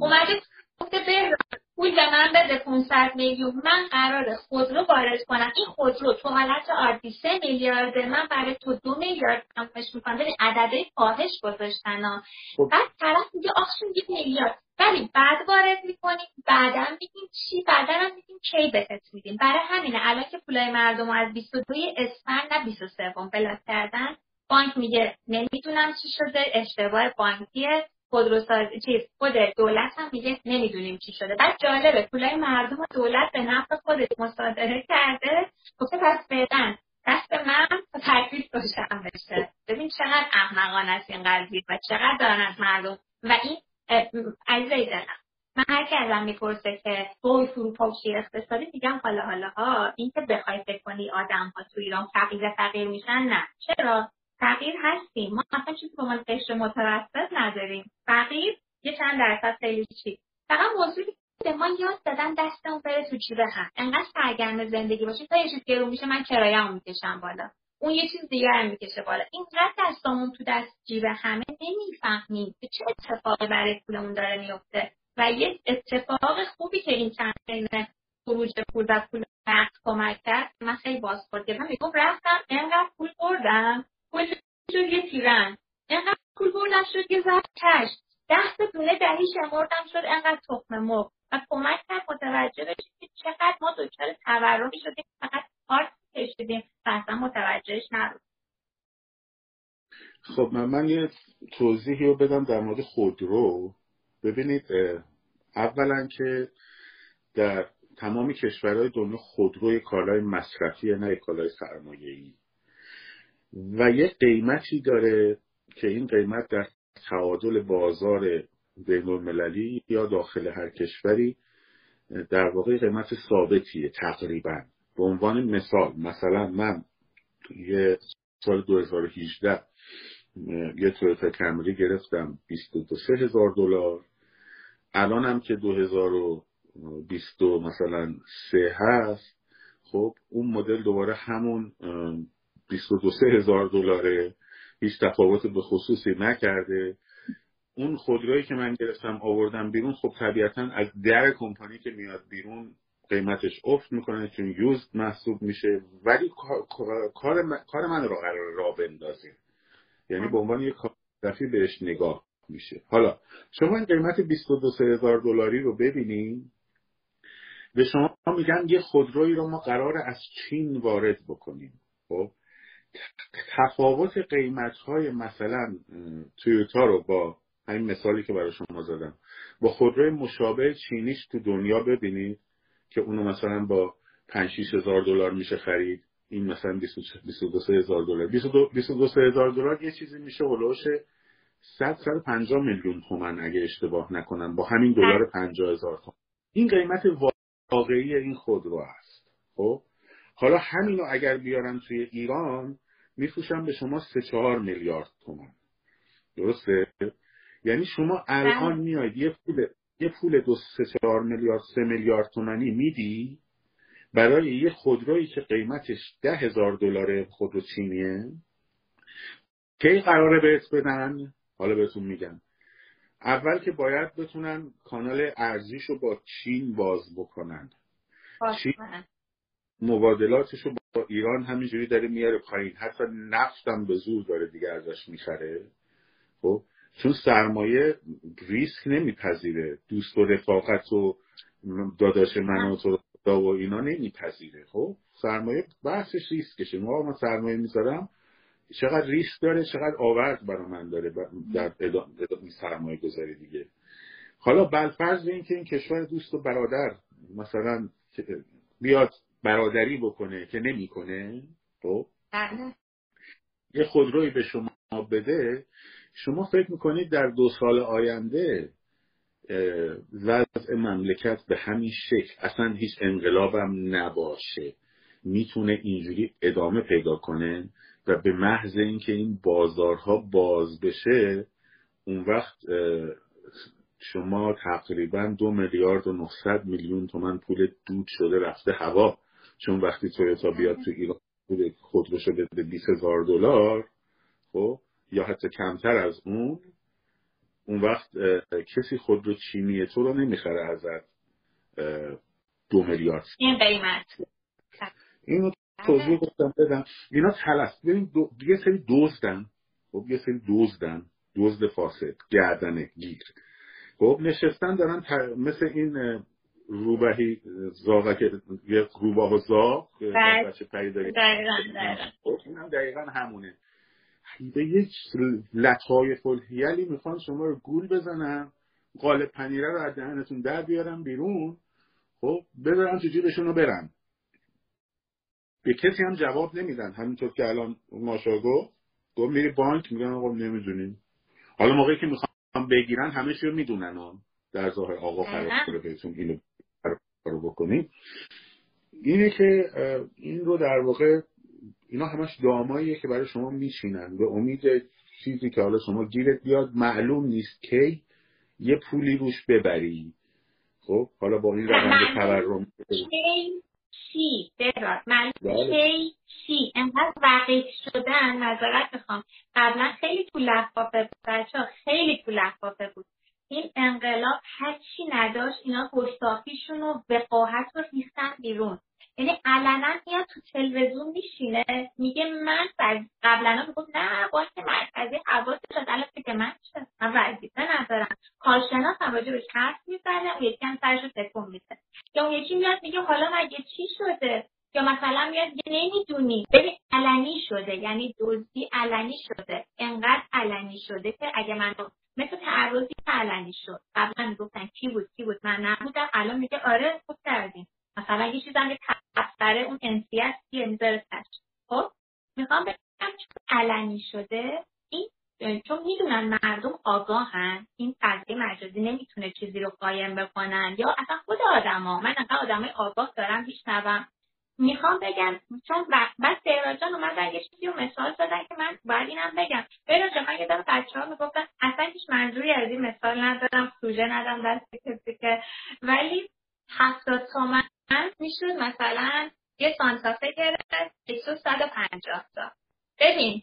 اومده گفته به پول به من بده 500 میلیون، من قراره خودرو وارد کنم، این خودرو تو حالت عادی 3 میلیارد، من برای تو 2 میلیارد تمامش میکنم. ببین عدده فاحش گذاشتن ها. بعد طرف میگه آخشون 1 میلیارد، ولی بعد وارد میکنیم، بعدا میگیم چی، بعدا هم میگیم کی بهت میدیم. برای همینه الان که پولای مردم از 22 اسفند نه 23 بلاک کردن، بانک میگه نمیدونم چی شده، اشتباه بانکیه، خود دولت هم میگه نمیدونیم چی شده. بعد جالبه پولای مردم و دولت به نفع خودش مصادره کرده، گفته پس بدن دست من تکلیف روشن بشه. ببین چقدر احمقانه است این قضیه و چقدر دارن از مردم. و این عزیزای دلم، من هر کی ازم میپرسه که قول فروپاشی اقتصادی، میگم حالا این که بخوای فکر کنی آدم‌ها تو ایران فقیر میشن، نه. چرا؟ فقیر هستیم، ما اصلا چیزی به عنوان قشر متوسط نداریم. فقیر یه چند درصد خیلی چی. فقط موضوعی که ما یاد دادن دستمون بره تو جیب هم. انقدر سرگرم زندگی باشه تا یه چیز گرون میشه، من کرایه‌مو میکشم بالا. اون یه چیز دیگه هم میکشه بالا. اینقدر دستمون تو دست جیب همه، نمیفهمیم که چه اتفاقی برای پولمون داره میفته. و یه اتفاق خوبی که این چند سال خروج پول و پول نقد کمک کرد، من خیلی بازخورد گرفتم. میگم رفتم انقدر پول بردم، پول شد یه تیرن، اینقدر پول بردم شد یه زرد کشت، 10 دونه دهی شمردم شد اینقدر تخم مرغ. و کمک کرد متوجه بشیم که چقدر ما دچار تورمی شدیم، فقط کارت کشیدیم و اصلا متوجهش نبودیم. خب من یه توضیحی رو بدم در مورد خودرو. ببینید اولا که در تمام کشورهای دنیا خودرو یه کالای مصرفیه، نه یه کالای سرمایه‌ای، و یه قیمتی داره که این قیمت در تعادل بازار بین‌المللی یا داخل هر کشوری در واقع قیمت ثابتیه تقریبا. به عنوان مثال، مثلا من یه سال 2018 یه تویوتا کمری گرفتم $23,000، الان هم که 2020 مثلا 3 هست، خب اون مدل دوباره همون $22,000 هیچ تفاوت به خصوصی نکرده. اون خودرویی که من گرفتم آوردم بیرون، خب طبیعتاً از در کمپانی که میاد بیرون قیمتش افت میکنه چون یوزد محسوب میشه، ولی کار من رو قرار را بندازیم، یعنی به عنوان یک کار دفعی بهش نگاه میشه. حالا شما این قیمت $22,000 رو ببینیم، به شما میگن یه خودرویی رو ما قرار از چین وارد بکنیم. خب تفاوت قیمت‌های مثلا تویوتا رو با همین مثالی که برای شما زدم با خودروی مشابه چینیش تو دنیا ببینید که اونو مثلا با $5,000-6,000 میشه خرید، این مثلا $22,000. $22,000 یه چیزی میشه هولوش 150 میلیون تومان اگه اشتباه نکنم، با همین دلار 50,000 تومان. این قیمت واقعی این خودرو است. خب حالا همینو اگر بیارم توی ایران میفروشم به شما 3-4 میلیارد تومان. درسته؟ یعنی شما الان میاید یه پول 2-4 میلیارد 3 میلیارد تومانی میدی برای یه خودرویی که قیمتش $10,000 خودرو چینیه که قراره بهت بدن. حالا بهتون میگم اول که باید بتونن کانال ارزیشو با چین باز بکنن. چین مبادلاتش رو با ایران همینجوری داره میاره پایین، حتی نفت هم به زور داره دیگه ازش میخره. خب چون سرمایه ریسک نمیپذیره، دوست و رفاقت و داداش من و تو و اینا نمیپذیره. خب سرمایه بحثش ریسکشه، ما سرمایه میذارم چقدر ریسک داره، چقدر آورد برای من داره در ادامه سرمایه گذاری دیگه. حالا بلفرض به این که این کشور دوست و برادر مثلا بیاد برادری بکنه که نمیکنه، خب یه خودرویی به شما بده، شما فکر میکنید در 2 سال آینده وضع مملکت به همین شکل اصلا هیچ انقلابم نباشه، میتونه اینجوری ادامه پیدا کنه و به محض اینکه این بازارها باز بشه اون وقت شما تقریبا 2,900,000,000 تومان پول دود شده رفته هوا. چون وقتی تویوتا بیاد تو ایران پول خودرو شده به $20,000 خب یا حتی کمتر از اون وقت کسی خودرو چینی تو رو نمیخره ازت 2 میلیارد این قیمت. اینو توضیح بدم اینا تلف. ببین یه سری دزدن، خب یه سری دزدن، دزد فاسد، گردنه گیر، خب نشستن دارن مثل این روبهی زاغه که یه روباه و زاغ بچه پری دارید، اینم دقیقا همونه. به یک لطای فلحیلی میخوان شما رو گول بزنن، قالب پنیره رو از دهنتون در بیارن بیرون، خب بذارن تو جیبشون رو برن. به کسی هم جواب نمیدن. همینطور که الان ماشا گفت میری بانک میگن آقا نمیدونین. حالا موقعی که میخوان بگیرن همه چی رو میدونن ها. در ظاهر آقا فرار بهتون اینو رو بکنید. اینه که این رو در واقع اینا همش داماییه که برای شما میشینن به امید چیزی که حالا شما گیرت بیاد، معلوم نیست کی یه پولی روش ببری. خب حالا با این روند تورم معلوم کی انقدر واقعی شدن، معذرت میخوام قبلا خیلی تو لفافه بود بچه‌ها، خیلی تو لفافه بود. این انقلاب هرچی نداشت اینا گستاخیشون و وقاحت رو ریختن بیرون. یعنی علنا میاد تو تلویزیون میشینه میگه من قبلا میگفت نه بانک مرکزی حواسش البته که من چه من وظیفه ندارم، کارشناس هم راجع بهش حرف میزنه، اون یکی هم سرشو تکون میده، یا اون یکی میاد میگه حالا مگه چی شده، یا مثلا میاد میگه نمیدونی. ببین علنی شده، یعنی دزدی علنی شده، انقدر علنی شده که اگه من مثل تعرضی علنی شد، قبلا میگفتن کی بود من نبودم، الان میگه آره خوب کردین. مثلا یه چیزی هم تفسره اون انسیت یه میذاره سرش. خب میخوام بگم چون علنی شده این، چون میدونن مردم آگاهن این فضای مجازی نمیتونه چیزی رو قایم بکنن، یا اصلا خود آدما، من انقدر آدمای آگاه دارم میشنوم، میخوام بگم چون بعد سراجان اومدن یه چیزی رو مثال دادن که من باید اینم بگم. بهراجان من یه دفعه بچه‌ها میگفتن اصلا هیچ منظوری از این مثال ندارم، سوژه ندارم دست کسی که، ولی 70 تومن میشد مثلا یه سانتافه گرفت، لکسوس 150 تا. ببین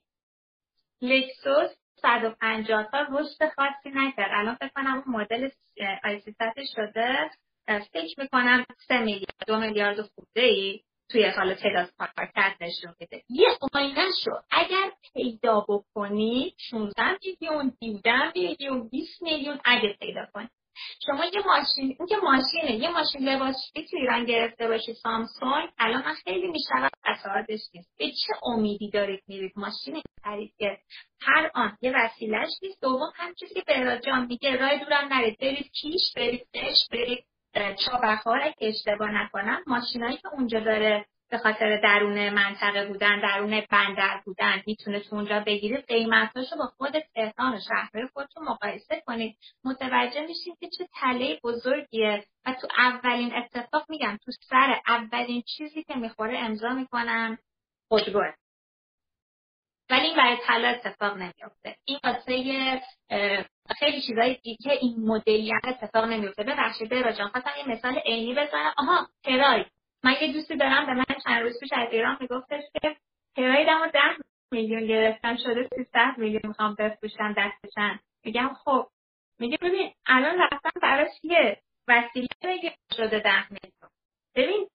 لکسوس 150 تا رشد خاصی نکرد. الان فکر کنم مدل i300 شده، فکر میکنم 3 میلیارد 2 میلیارد خورده‌ای توی سال تعداد کاربرکرد نشون میده. یه آینه شد. اگر پیدا بکنی 16 میلیون 17 میلیون 20 میلیون اگه پیدا کنی. شما یه ماشین، این که ماشینه، یه ماشین لباسشویی تو ایران گرفته باشی سامسونگ الان هم خیلی میشود اسعارش نیست. به چه امیدی دارید میرید ماشین خرید که هر آن یه وسیلهش نیست؟ دوم هم چیزی که بهراج جان میگه راه دورم نرید، برید کیش، برید قش، برید چابهار که اشتباه نکنم ماشینایی که اونجا داره به خاطر درون منطقه بودن، درون بندر بودن، میتونه تو اونجا بگیرید. قیمتاشو با خود تهران و شهرهای خودتون مقایسه کنید، متوجه میشید که چه تله بزرگیه. و تو اولین اتفاق میگم تو سر اولین چیزی که میخوره امضا میکنن خودگل، ولی این برای تله اتفاق نمیفته. این واسه خیلی چیزای دیگه این مدلی اتفاق نمیفته. ببخشید بهراجان خواستم یه مثال عینی بزنم. آها کرای، من یه دوستی دارم به من چند روز پیش از ایران میگفتش که کرایدم رو 10 میلیون گرفتم شده 300 میلیون میخوام بفروشم دستشن. میگم خب، میگه ببین الان رفتم براش یه وسیله بگیر شده 10 میلیون. ببین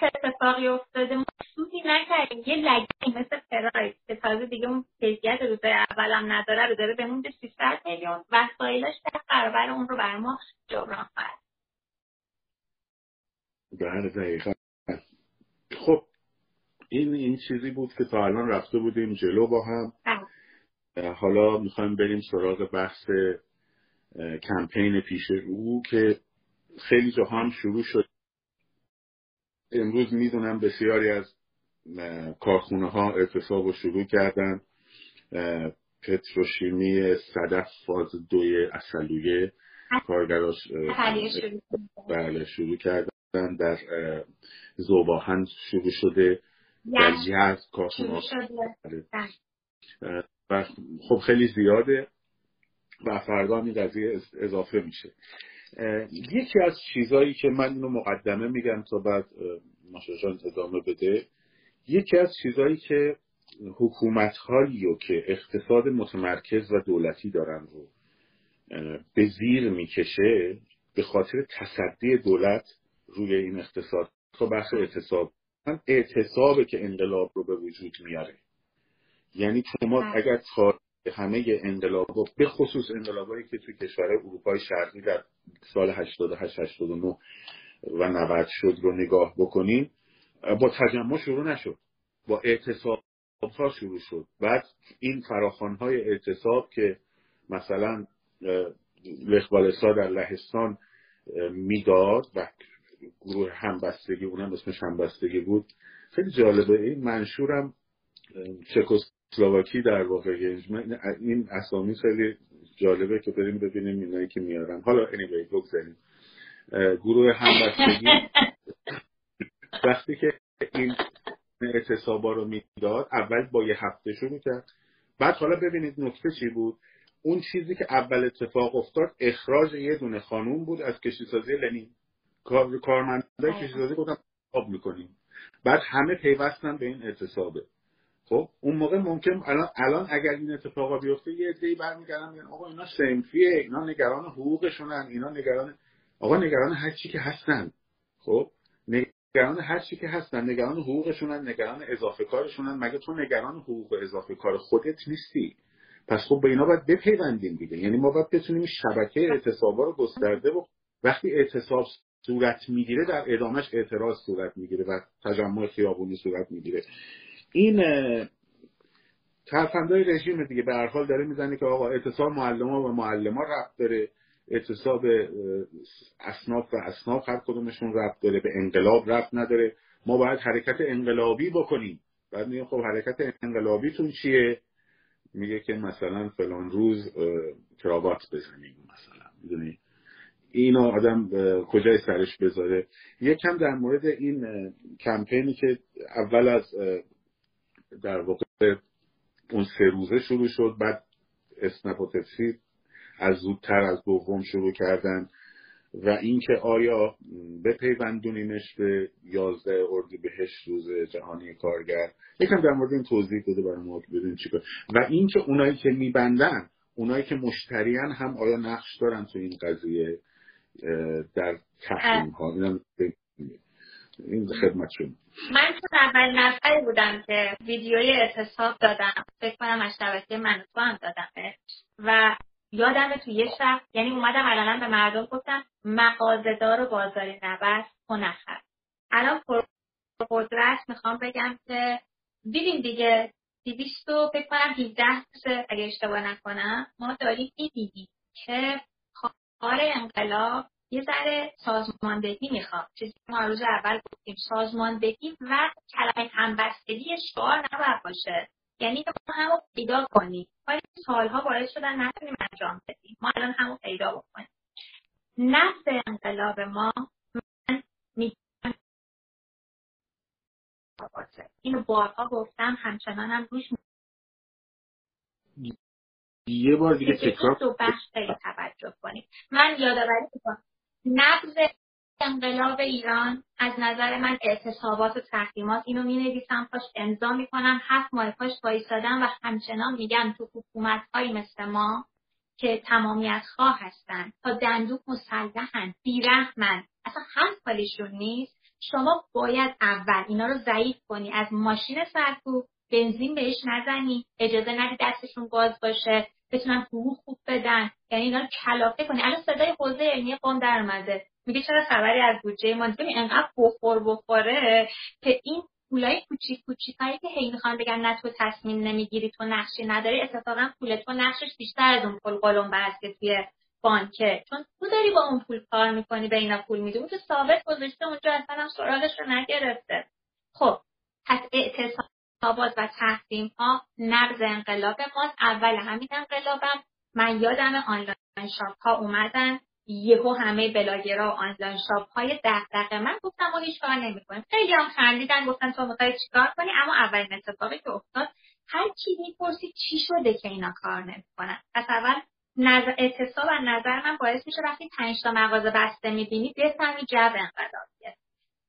چه اتفاقی افتاده، ما سودی نکردیم. یه لگه مثل پراید که تازه دیگه اون کیفیت روزای اولم نداره رو داره به اون 300 میلیون وسایلش 10 برابر اون رو بر ما جبران کرد. بله دقیقا. خب این چیزی بود که تا الان رفته بودیم جلو با هم. حالا میخوایم بریم سراغ بحث کمپین پیش رو که خیلی جاها هم شروع شد. امروز میدونم بسیاری از کارخونه ها اعتصاب رو شروع کردن. پتروشیمی صدف فاز 2 اصلویه کارگراش بله شروع کردن. در ذوب‌آهن شروع شده، در جهت کارخانه‌ها و خب خیلی زیاده و فردا این قضیه اضافه میشه. یکی از چیزایی که من اینو مقدمه میگم تا بعد ماشای جان ادامه بده، یکی از چیزایی که حکومت‌هایی و که اقتصاد متمرکز و دولتی دارن رو به زیر میکشه به خاطر تصدی دولت روی این اقتصاد، تا بحث اعتصابه که انقلاب رو به وجود میاره. یعنی شما اگر همه انقلاب‌ها، به خصوص انقلابایی که توی کشورهای اروپای شرقی در سال 88 89 و 90 شد رو نگاه بکنیم، با تجمع شروع نشد، با اعتصاب‌ها شروع شد. بعد این فراخوان‌های اعتصاب که مثلا لخ والسا در لهستان میداد و گروه همبستگی، اونم اسمش همبستگی بود، خیلی جالبه این منشورم چکسلواکی در واقع. این اسامی خیلی جالبه که بریم ببینیم اینایی که میارن. حالا anyway بگذاریم. گروه همبستگی وقتی که این اعتصابا رو میداد اول با یه هفته شروع کرد. بعد حالا ببینید نکته چی بود. اون چیزی که اول اتفاق افتاد اخراج یه دونه خانوم بود از کشتیسازی لنین. کارمندای کشتیسازی گفتن آب میکنیم. بعد همه پیوستن به این اعتصابه. خب اون موقع ممکن الان اگر این اتفاقا بیفته یه عده‌ای برمیگردن میگن آقا اینا صنفیه، اینا نگران حقوقشونن، اینا نگران هر چی که هستن. خب نگران هر چی که هستن، نگران حقوقشونن، نگران اضافه کارشونن. مگه تو نگران حقوق و اضافه کار خودت نیستی؟ پس خب به اینا باید بپیوندیم دیگه. یعنی ما باید بتونیم شبکه اعتصابا رو گسترده و وقتی اعتصاب صورت میگیره در ادامش اعتراض صورت میگیره و تجمع خیابونی صورت میگیره. این ترفندای رژیم دیگه به هر حال داره میزنه که آقا اعتصاب معلما و معلما ربط داره، اعتصاب اصناف و اصناف هر کدومشون ربط داره، به انقلاب ربط نداره، ما باید حرکت انقلابی بکنیم. بعد میگن خب حرکت انقلابیتون چیه؟ میگه که مثلا فلان روز کراوات بزنیم مثلا. میدونی اینو آدم کجای سرش بذاره. یکم در مورد این کمپینی که اول از در واقع اون 3 روزه شروع شد، بعد اسنپ و پپسی از زودتر از دوم شروع کردن و اینکه آیا بپیوندونیمش به 11 اردیبهشت روز جهانی کارگر. یکم در مورد این توضیح بده برای ما بدونیم چیکار. و اینکه اونایی که میبندن، اونایی که مشتریان هم آیا نقش دارن تو این قضیه در تحریم ها؟ این خدمت شما. من تو اول نفری بودم که ویدیوی اعتصاب دادم، فکر کنم از شبکه من تو هم دادم و یادمه تو یه شب، یعنی اومدم الان به مردم گفتم مغازه‌دار و بازاری نبست و نخر. الان پرقدرت میخوام بگم که دیدیم دیگه 217 اگه اشتباه نکنم ما داریم می‌بینیم که کار انقلاب یه ذره سازماندهی میخواد. چیزی که ما روز اول گفتیم سازماندهی و کلمه همبستگی شعار نباید باشه. یعنی ما همو پیدا کنیم. ولی سالها وارد شدن نتونیم انجام بدیم. ما الان همو پیدا بکنیم. نفس انقلاب ما من میگم اینو بارها گفتم همچنان هم روش یه بار دیگه تکرار تو بحث توجه کنیم. من یادآوری می‌کنم نبض انقلاب ایران از نظر من اعتصابات و تحریمات، اینو می‌نویسم پاش امضا می‌کنم، 7 ماه پاش وایسادم و همچنان میگم تو حکومت‌های مثل ما که تمامیت‌خواه هستن، تا دندون مسلحن، بی‌رحمن، اصلا هم کاریشون نیست، شما باید اول اینا رو ضعیف کنی، از ماشین سرکوب بنزین بهش نزنی، اجازه ندی دستشون باز باشه، بتونن حقوق خوب بدن، یعنی اینا رو کلافه کنی. الان صدای حوزه علمی قم در اومده میگه چرا خبری از بودجه ما نیست. ببین انقدر بخوره که این پولای کوچیکایی که هی میخوان بگن نه تو تصمیم نمیگیری، تو نقشی نداری، اتفاقا پول تو نقشش بیشتر از اون پول قلم بسته توی بانکه، چون تو داری با اون پول کار میکنی، به اینا پول میدی، اون تو ثابت گذاشته اونجا، اصلا هم سراغش رو نگرفته. خب پس اعتصابات و تحریم ها نبض انقلاب ماست. اول همین انقلابم من یادم آنلاین شاپ ها اومدن یهو همه بلاگرها و آنلاین شاپ های دغدغه من گفتم ما هیچ کار نمی‌کنیم. خیلی هم خندیدن، گفتن تو می‌خوای چیکار کنی؟ اما اولین اتفاقی که افتاد هر کی می‌پرسید چی شده که اینا کار نمی‌کنن. پس اول نظر اعتصاب و نظر من باعث میشه وقتی 5 تا مغازه بسته می‌بینی بفهمی جو انقلابیه.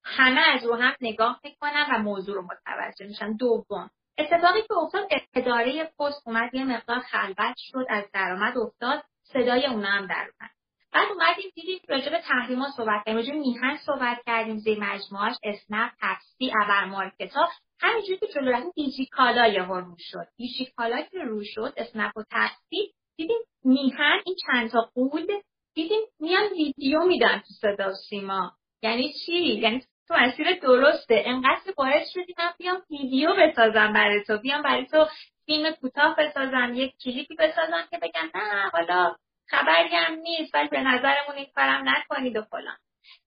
همه از رو هم نگاه می‌کنن و موضوع رو متوجه میشن. دوم اتفاقی که افتاد اداره پست اومد یه مقدار خلوت شد، از درآمد افتاد، صدای اونا هم در اومد. بعد اومدیم دیدیم راجع به تحریم‌ها صحبت کردیم، راجع به میهن صحبت کردیم، زیر مجموعه‌اش اسنپ، تپسی، ابر مارکت‌ها، همینجوری که جلو رفتیم دیجیکالا یهو شد. دیجیکالا که رو شد، اسنپ و تپسی، دیدیم میهن، این چند تا قول، دیدیم میان ویدیو میدن تو صدا و سیما. یعنی چی؟ یعنی تو مسیر درسته. انقدر باعث شدی من بیام ویدیو بسازم برای تو، بیام برای تو فیلم کوتاه بسازم، یک کلیپی بسازم که بگم نه حالا خبری هم نیست ولی به نظرمون این کارم نکنید و فلان.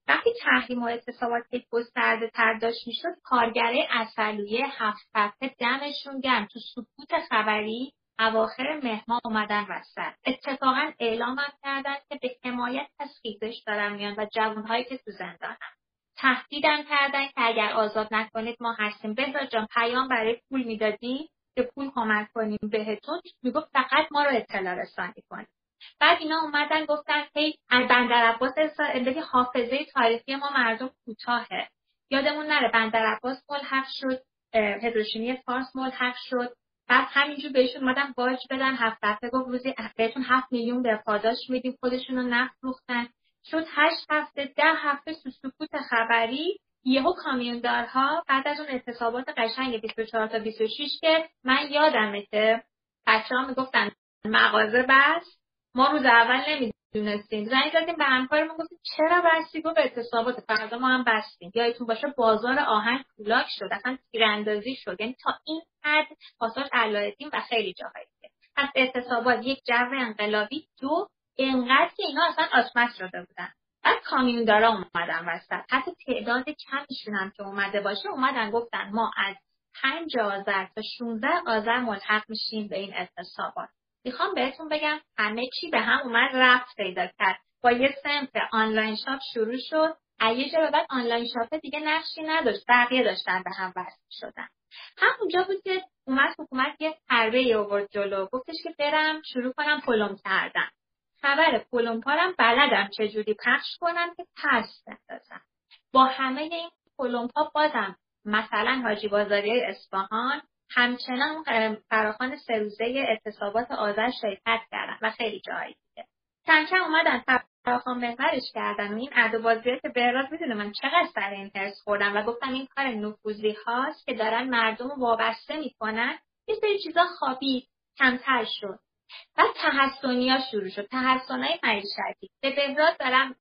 وقتی تحریم و اعتصابات که گسترده تر داشت میشد، کارگرای عسلویه هفت‌پته دمشون گرم تو سکوت خبری اواخر مهما اومدن وسط. اتفاقا اعلام کردن که به حمایت از خیزش دارن میان و جوانهایی که تو زندانن. تهدیدم کردن که اگر آزاد نکنید ما هستیم. بذار جان پیام برای پول میدادیم که پول کمک کنیم بهتون، میگفت فقط ما رو اطلاع رسانی کنید. بعد اینا اومدن گفتن هی از بندرعباس اندازه حافظه تاریخی ما مردم کوتاهه، یادمون نره بندرعباس ملحق شد، هدروشیمی فارس ملحق شد. بعد همینجور بهشون اومدن باج بدن، هفت گفت روزی بهتون 7 میلیون به پاداش میدیم، خودشونو نفروختن. شد 8 هفته 10 هفته سکوت خبری. یهو کامیوندارها بعد از اون اعتصابات قشنگ 24 تا 26 که من یادمه که بچه‌ها میگفتن مغازه بس، ما روز اول نمیدونستیم، زنگ زدیم به همکارمون گفتیم چرا بستی؟ گفت اعتصابات، فردا ما هم بستیم. یادتون باشه بازار آهن کولاک شد، اصلا تیراندازی شد. یعنی تا این حد پاساژ علاءالدین و خیلی جاهای دیگه. پس اعتصابات یک جو انقلابی، دو اینقدر که اینا اصلا آشمش شده بودن. بعد کامیوندارا اومدن وسط، حتی تعداد کمیشون هم که اومده باشه اومدن گفتن ما از 5 آذر تا 16 آذر ملحق میشیم به این اعتصابات. میخوام بهتون بگم همه چی به هم اومد رفت پیدا کرد. با یه سمت آنلاین شاپ شروع شد، ایجا به بعد آنلاین شاپ دیگه نقشی نداشت، بقیه داشتن به هم وصل شدن. همونجا بود که اومد حکومت یه حربه‌ای آورد جلو، گفتش که برم شروع کنم پلم کردن. خبر پلم پارم بلدم چجوری پخش کنم که پس بندازم. با همه این پلم پا بازم مثلا حاجی بازاری اصفهان همچنان فراخوان 3 روزه اعتصابات آذر شرکت کردن و خیلی جایی دیگه. چند اومدن فراخوان محورش کردن و این عدوبازیه که بهراز میدونه من چقدر سر این ترس خوردم و گفتم این کار نفوذی هاست که دارن مردم رو وابسته میکنن. یه سری چیزا خوابی کمتر شد. بعد تحسنی ها شروع شد، تحسن های معیشتی. به بهراز دارم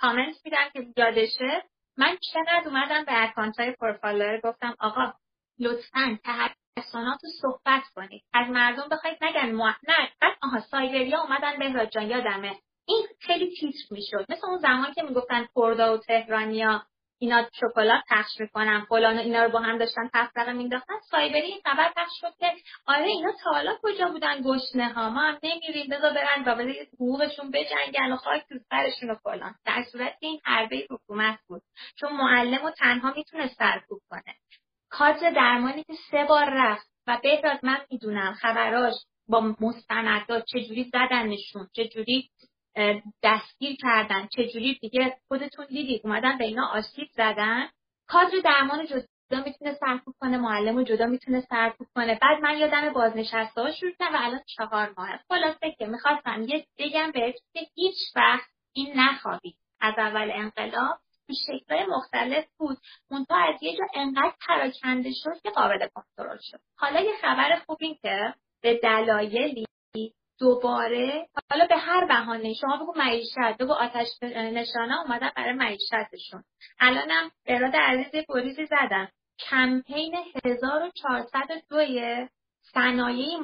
کامنت میدم که یادشه من چقدر اومدم به اکانت های پروفایلر گفتم آقا لطفاً تحسنات رو صحبت کنید، از مردم بخواید نگن نه. بعد آها سایبریا اومدن بهراج جان یادمه این خیلی تیتر میشد، مثل اون زمان که میگفتن کردا و تهرانیا اینا شکلات پخش میکنن فلان و اینا رو با هم داشتن تفرقه مینداختن. سایبری این خبر پخش شد که آره اینا تا حالا کجا بودن گشنه ها، ما هم نمیریم بذار برن بابت حقوقشون بجنگن و خاک تو سرشون و فلان. در صورت این حربه حکومت بود، چون معلم و تنها میتونه سرکوب کنه. کادر درمانی که 3 بار رفت و بهراد من میدونم خبراش با مستندات چجوری زدنشون، چجوری دستگیر کردن، چجوری دیگه خودتون دیدید اومدن به اینا آسیب زدن. کادر درمان جدا میتونه سرکوب کنه، معلم رو جدا میتونه سرکوب کنه. بعد من یادم بازنشسته ها شروع کردم و الان 4 ماه. خلاصه که میخواستم یه بگم بهتون که هیچ وقت این نخوابید. از اول انقلاب شکل‌های مختلف بود، منتها از یه جا انقدر پراکنده شد که قابل کنترل شد. حالا یه خبر خوب این که به دلایلی دوباره حالا به هر بهانه شما بگو معیشت، بگو آتش نشانا اومدن برای معیشتشون. الانم برادر عزیز پلیسی زدن کمپین 1402 صنایع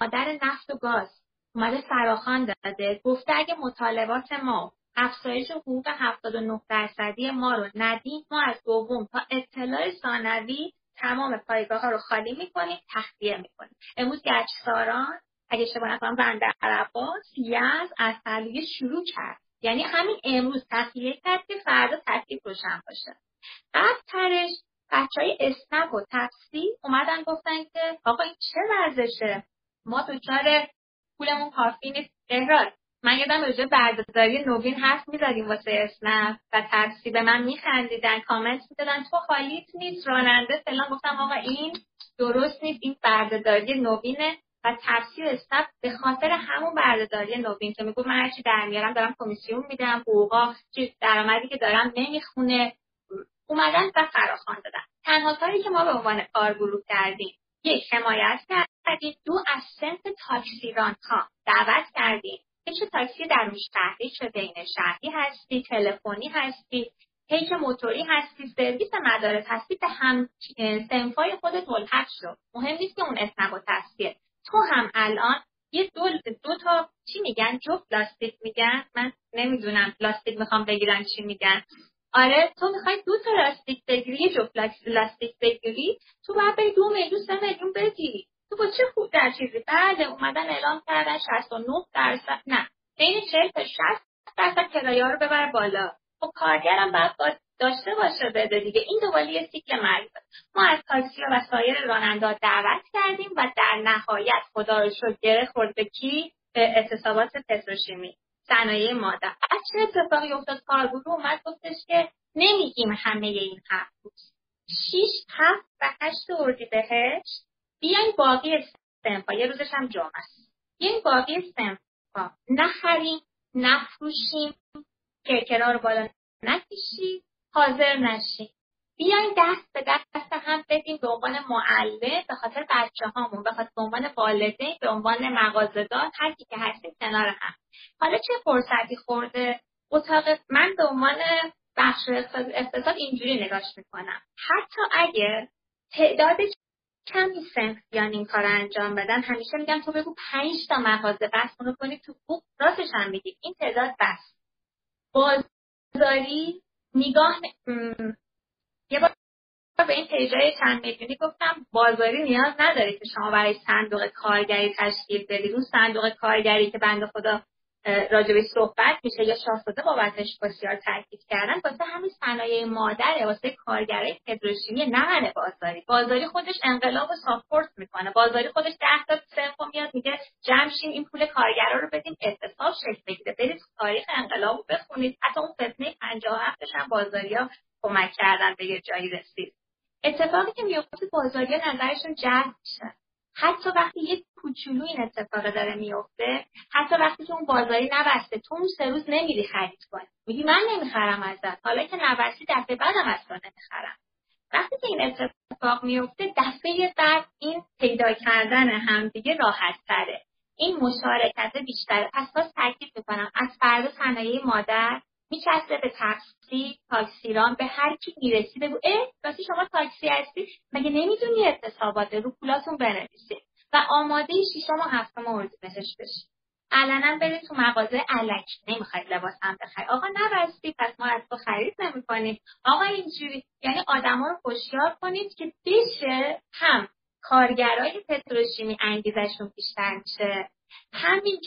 مادر نفت و گاز اومده فراخوان داده، گفته اگه مطالبات ما افزایش حقوق 79% ما رو ندیم، ما از دوم تا اطلاع ثانوی تمام پایگاه‌ها رو خالی می‌کنیم، تخلیه می‌کنیم. امروز گچساران اگه اشتباه نکنم بندرعباس، یزد، عسلویه شروع کرد یعنی همین امروز تصفیه کرد که فردا تصفیه روشن باشه. بعد ترش بچهای اسنپ و تپسی اومدن گفتن که آقا این چه ورزشه، ما دچار پولمون کافی نیست. قهران من یادم راجع بردهداری نوین حرف می‌زدیم واسه اسنپ و تپسی به من میخندیدن، کامنت می‌دادن تو حالیت نیست، راننده فلان. گفتم آقا این درست نیست، این بردهداری نوینه. و تفسیر اسنپ به خاطر همون بردهداری نوین که میگه من هرچی در میارم دارم کمیسیون میدم، حقوقا درآمدی که دارم نمیخونه، اومدن و فراخوان دادن. تنها کاری که ما به عنوان کارگروه کردیم، یک حمایت کردیم، دو از صنف تاکسیران‌ها دعوت کردیم که چه تاکسی درون شهری چه بین شهری هستی، تلفنی هستی، پیک موتوری هستی، سرویس مدارس هستی، به هم صنفای خودت ملحق شو. مهم نیست که اون اسنپ و تفسیر تو هم الان یه دو تا چی میگن، جفت لاستیک میگن، من نمیدونم لاستیک میخوام بگیرن چی میگن. آره تو میخوای دو تا لاستیک بگیری، یه جفت لاستیک بگیری، تو باید بری 2 میلیون 3 میلیون بگیری، تو با چه خوب در چیزی. بعد اومدن اعلام کردن 69% نه بین 40% تا 60% کرایه رو ببر بالا. خب کارگرم باید داشته باشه بده دیگه، این دوباره یه سیکل مرگ. ما از تاکسی‌ها و سایر راننده دعوت کردیم و در نهایت خدا رو شکر گره خورد به کی؟ به اعتصابات پتروشیمی، صنایع ماده. از چه اتفاقی افتاد؟ کارگروه اومد گفتش که نمیگیم همه این حرف بود، 6، 7 و 8 اردیبهشت بیاین باقی صنفا، یه روزش هم جمعه است، بیاین باقی صنفا نخریم، نفروشیم، کرکرا رو بالا نکشیم، حاضر نشیم، بیاین دست به دست هم بدیم به عنوان معلم، به خاطر بچه‌هامون، به خاطر به عنوان والدین، به عنوان مغازه‌دار، هر کی که هستیم کنار هم. حالا چه فرصتی خورده؟ اتاق من به عنوان بخش اقتصاد اینجوری نگاش میکنم، حتی اگر تعداد کمی صنفیان این کار انجام بدن، همیشه میگم تو بگو 5 تا مغازه بس اونو کنی تو بوق، راستش هم میگی این تعداد بس. بازاری نگاه یه بار به این پیجای چند میلیونی گفتم بازاری نیاز نداره که شما برای صندوق کارگری تشکیل بدید. اون صندوق کارگری که بنده خدا راجبش صحبت میشه یا شاهزاده بابتش بسیار تاکید کردن، واسه همین صنایع مادره، واسه کارگرای پتروشیمی، نه برای بازاری. بازاری خودش انقلاب رو ساپورت میکنه، بازاری خودش 10 تا صنف میاد میگه جمع شین این پول کارگرا رو بدیم اعتصاب شکل بگیره. برید تاریخ انقلاب رو بخونید، حتی اون فتنه 57ش هم بازاریا کمک کردن به یه جایی رسید. اتفاقی که میفته بازاریا نظرشون جلب میشه، حتی وقتی یه کوچولو این اتفاق داره میفته، حتی وقتی که اون بازاری نبسته، تو اون 3 روز نمیری خرید کنی، میگی من نمیخرم ازت، حالا که نبستی دفعه بعدم از تو نمیخرم. وقتی که این اتفاق میفته، دفعه بعد این پیدا کردن همدیگه راحت تره، این مشارکت بیشتره. پس باز تاکید میکنم از فردا صنایع مادر میچسته به تاکسی، تاکسیران، به هر کی میرسی بگو اه واسه شما تاکسی هستی، مگه نمیدونی اعتصابات رو پولاتون بنویسید و آماده 6 و 7 اردیبهشت بشید. علنا برید تو مغازه الکی، نمیخواید لباس هم بخرید، آقا نبستی پس ما از تو خرید نمیکنیم، آقا اینجوری. یعنی آدما رو هوشیار کنید که بشه هم کارگرای پتروشیمی انگیزشون بیشتر میشه، همین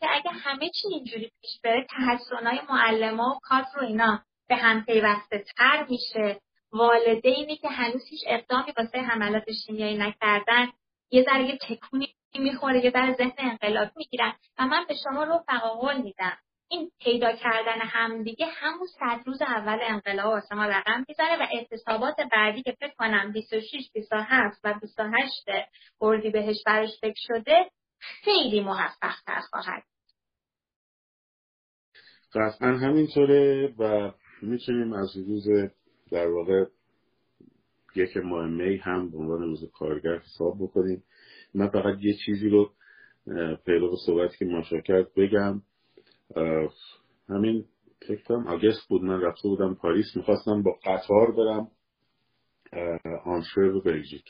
که اگه همه چی اینجوری پیش بره، تحسنای معلم‌ها و کادر و اینا به هم پیوسته تر میشه، والدینی که هنوز هیچ اقدامی واسه حملات شیمیایی نکردن یه ذره یه تکونی میخوره، یه ذره ذهن انقلابی میگیرن. و من به شما رفقا قول میدم این پیدا کردن همدیگه همون 100 روز اول انقلاب واسه ما رقم میزنه و اعتصابات بعدی که فکر کنم 26 27 و 28 اردیبهشت برش فکر شده خیلی موفق‌تر خواهد. قطعاً همینطوره و میتونیم از روز در واقع 1 ماه می هم به عنوان روز کارگر حساب بکنیم. من فقط یه چیزی رو پیرو صحبت که ماشا کرد بگم، همین فکر کنم آگست بود، من رفته بودم پاریس، میخواستم با قطار برم آنشور و بلژیک.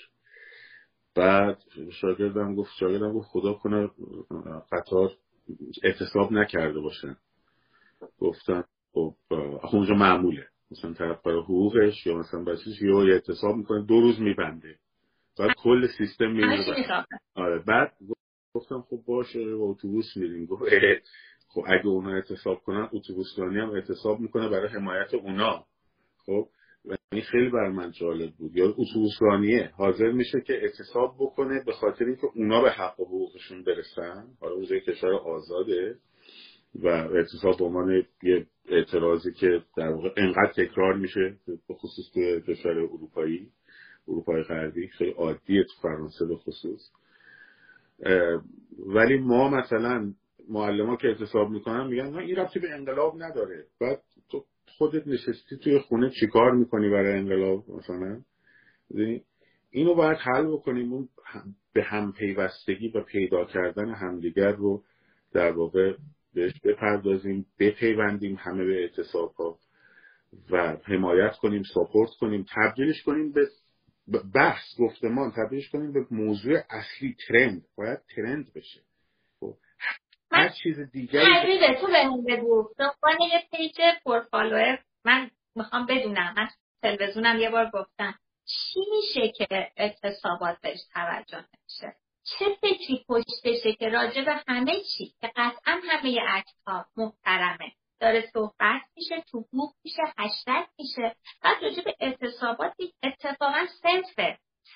بعد شاگردم گفت خدا کنه قطار اعتصاب نکرده باشن. گفتم خب اونجا معموله، مثلا طرف برای حقوقش یا مثلا بچه‌ش یا اعتصاب میکنه 2 روز میبنده، بعد کل سیستم میبنده. آره بعد گفتم خب باشه با اتوبوس میریم. گفت خب اگه اونا اعتصاب کنن اتوبوسرانی هم اعتصاب میکنه برای حمایت اونا. خب این خیلی بر من جالب بود. یا اتوبوسرانیه حاضر میشه که اعتصاب بکنه به خاطر اینکه اونا به حق و حقوقشون برسن. حالا اونجا کشور آزاده و اعتصاب به عنوان یه اعتراضی که در واقع انقدر تکرار میشه، به خصوص تو کشور اروپای غربی خیلی عادیه، تو فرانسه به خصوص. ولی ما مثلا معلما که اعتصاب میکنن میگن این ربطی به انقلاب نداره. بعد تو خودت نشستی توی خونه چیکار میکنی برای انقلاب مثلا؟ اینو باید حل بکنیم. اون به هم پیوستگی و پیدا کردن همدیگر رو در واقع بهش بپردازیم، بپیوندیم همه به اعتصاب ها و حمایت کنیم، ساپورت کنیم، تبدیلش کنیم به بحث، گفتمان، تبدیلش کنیم به موضوع اصلی. ترند باید ترند بشه. هر چیز دیگه تو بهم بگو. دنبال یه پیج پورفالوئر من میخوام بدونم، من تلویزیونم یه بار گفتم چی میشه که اعتصابات بهش توجه نشه؟ چه فکری پشتشه که راجع به همه چی که قطعا همه اکت‌ها محترمه داره صحبت میشه، توبوک میشه، هشتگ میشه، بعد راجع به اعتصاباتی اتفاقا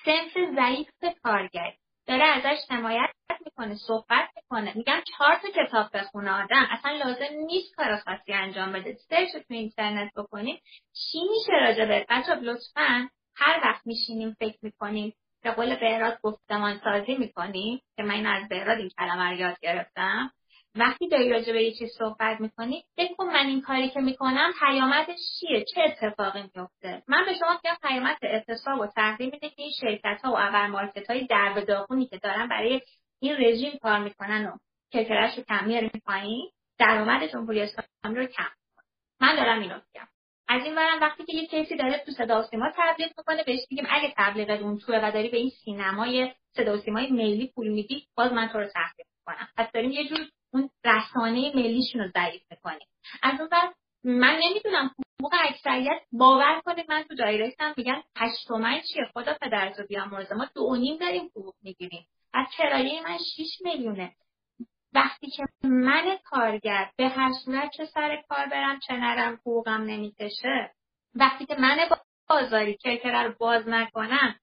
صنف ضعیف کارگری داره ازش حمایت میکنه، صحبت میکنه. میگم 4 تا کتاب بخونه آدم، اصلا لازم نیست کار خاصی انجام بده، سرچ تو اینترنت بکنید چی میشه راجع به. بچه‌ها لطفاً هر وقت میشینیم فکر میکنیم، به قول بهراد گفتمان سازی میکنیم که من از بهراد این کلمه رو یاد گرفتم، وقتی داری راجع به یه چیز صحبت میکنی فکر کن من این کاری که میکنم پیامدش چیه، چه اتفاقی میفته. من به شما میگم پیامد اعتصاب و تحریم اینه که این شرکت‌ها و ابرمارکت‌های درب داغونی که دارن برای این رژیم کار میکنن و کرکره‌شو کم میارن پایین، درآمد جمهوری اسلامی رو کم میکنن. من دارم اینو میگم. از این برم وقتی که یه کسی داره تو صدا و سیما تبلیغ میکنه بهش میگیم اگه تبلیغت اون توئه و داری به این سینمای صدا و سیمای ملی پول میدی، باز من تو رو تحریم میکنم. پس داریم یه جور اون رسانه ملیشون رو ضعیف میکنیم. از اون بعد من نمیدونم موقع اکثریت باور کنه. من تو دایرکتم میگن 8 تومن چیه، خدا پدرتو بیامرزه، ما 2.5 داریم حقوق میگیریم، از کرایه من 6 میلیونه. وقتی که من کارگر به هر صورت چه سر کار برم چه نرم حقوقم نمیکشه، وقتی که من بازاری کرکره رو باز نکنم،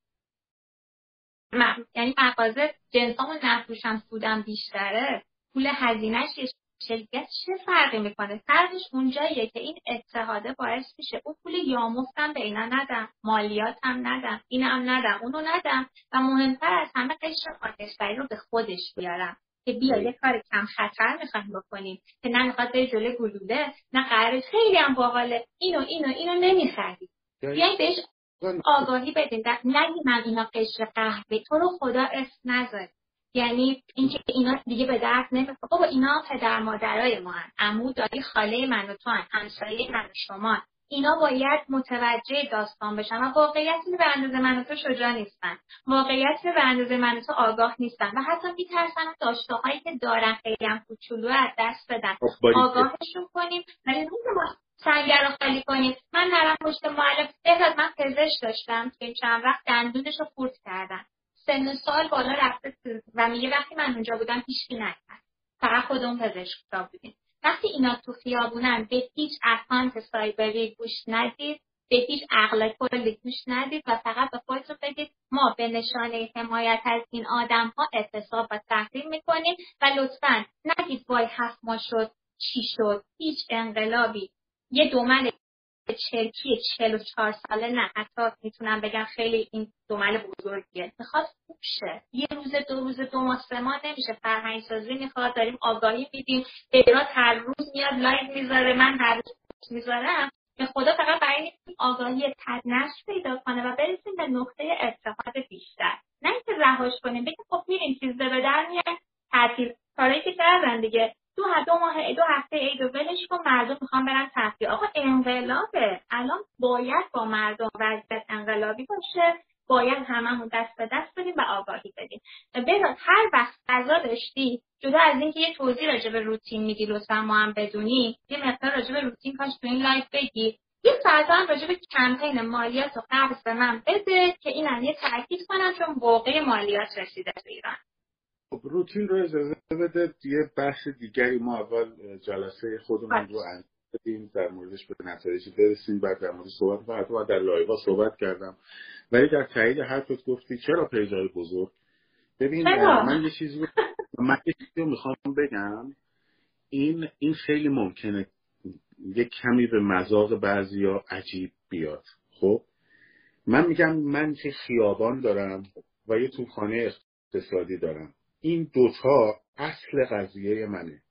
من یعنی مغازه جنسامو نفروشم، سودم بیشتره، پول هزینه‌اش شرکت چه فرقی میکنه؟ فرقش اونجاییه که این اتحاده باعث میشه اون پول یامفتم به اینا ندم، مالیاتم ندم، اینم ندم، اونو ندم و مهمتر از همه قشر آتش‌بری رو به خودش بیارم که بیا یه کار کم خطر میخوایم بکنیم که نه میخواد به جلوی گلوله، نه قراره خیلی هم باحاله اینو نمیخرید. بیاین بهش آگاهی بدین. نگی من اینا قشر قهوه، تو رو خدا اسم نذار. یعنی اینکه اینا دیگه به درد نمیخوره. بابا اینا پدر مادرای ما هستن، عمو دایی خاله من و تو هستن، همسایه من و شما. اینا باید متوجه داستان بشن و واقعیتی به اندازه من و تو شجاع نیستن، واقعیتی به اندازه من و تو آگاه نیستن و حتی میترسن و داشته هایی که دارن خیلی هم کوچولو از دست بدن. آگاهشون کنیم ولی نمی‌تونیم سنگر رو خالی کنیم. من نرم پشت معلم بهراد، من پزشک داشتم که این چند وقت دندونش رو خورد کردن، سن سال بالا رفته و میگه وقتی من اونجا بودم هیچکی نکرد، فقط خودمون پزشکا بودیم. وقتی اینا تو خیابونن به هیچ اکانت سایبری گوش ندید، به هیچ عقل کلی گوش ندید و فقط به خودتون بگید ما به نشانه حمایت از این آدم‌ها اعتصاب و تحریم میکنیم و لطفاً نگید وای 7 ماه شد چی شد، هیچ انقلابی، یه دمل چرکی 44 ساله نه، حتی میتونم بگم خیلی این دمل بزرگیه، میخواد خوب شه، یه روز دو روز دو ماه سه ماه نمیشه. فرهنگ سازی میخواد، داریم آگاهی میدیم. بهراد هر روز میاد لایو میذاره، من هر روز میذارم، به خدا فقط برای این آگاهی تدنش پیدا کنه و برسیم به نقطه اتحاد بیشتر، نه اینکه رهاش کنیم بگیم خب میریم چیزده به در میاد تعطیل کارایی که کردن دیگه، 2 ماه 2 هفته عید و ولش کن، مردم میخوان برن تفریح. آقا انقلابه، الان باید با مردم وضعیت انقلابی باشه، باید هممون دست به دست بدیم و آگاهی بدیم. بهراد هر وقت قضا داشتی، جدا از اینکه یه توضیح راجع به روتین میدی لطفا ما هم بدونی، یه مقدار راجع به روتین کاش تو این لایو بگی، یه فردا هم راجع به کمپین مالیات و قرض به من بده که اینم یه تاکید کنم چون واقعه مالیات رسیده به ایران. خب روتین رو اجازه بده یه بحث دیگری ما اول جلسه خودمون رو انجام بدیم، در موردش به نتایجی برسیم، بعد در موردش صحبت کنیم. حتی در لایوا صحبت کردم ولی در تایید حرفت گفتی چرا پیجای بزرگ. ببین من یه چیزی رو میخوام بگم، این خیلی ممکنه یه کمی به مذاق بعضیا عجیب بیاد. خب من میگم من چه خیابان دارم و یه توپخانه اقتصادی دارم، این دوتا اصل قضیه منه.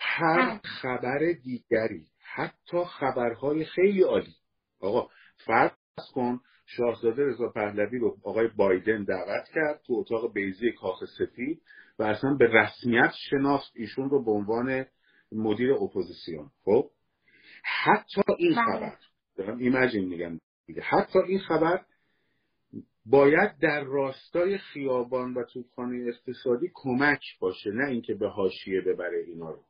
هر خبر دیگری، حتی خبرهای خیلی عالی، آقا فرض کن شاهزاده رضا پهلوی رو آقای بایدن دعوت کرد تو اتاق بیضه کاخ سفید و اصلا به رسمیت شناخت ایشون رو به عنوان مدیر اپوزیسیون. خب حتی این خبر، دارم ایمیجین میگم دیگه، حتی این خبر باید در راستای خیابان و توپخانه اقتصادی کمک باشه، نه اینکه به حاشیه ببره اینا رو.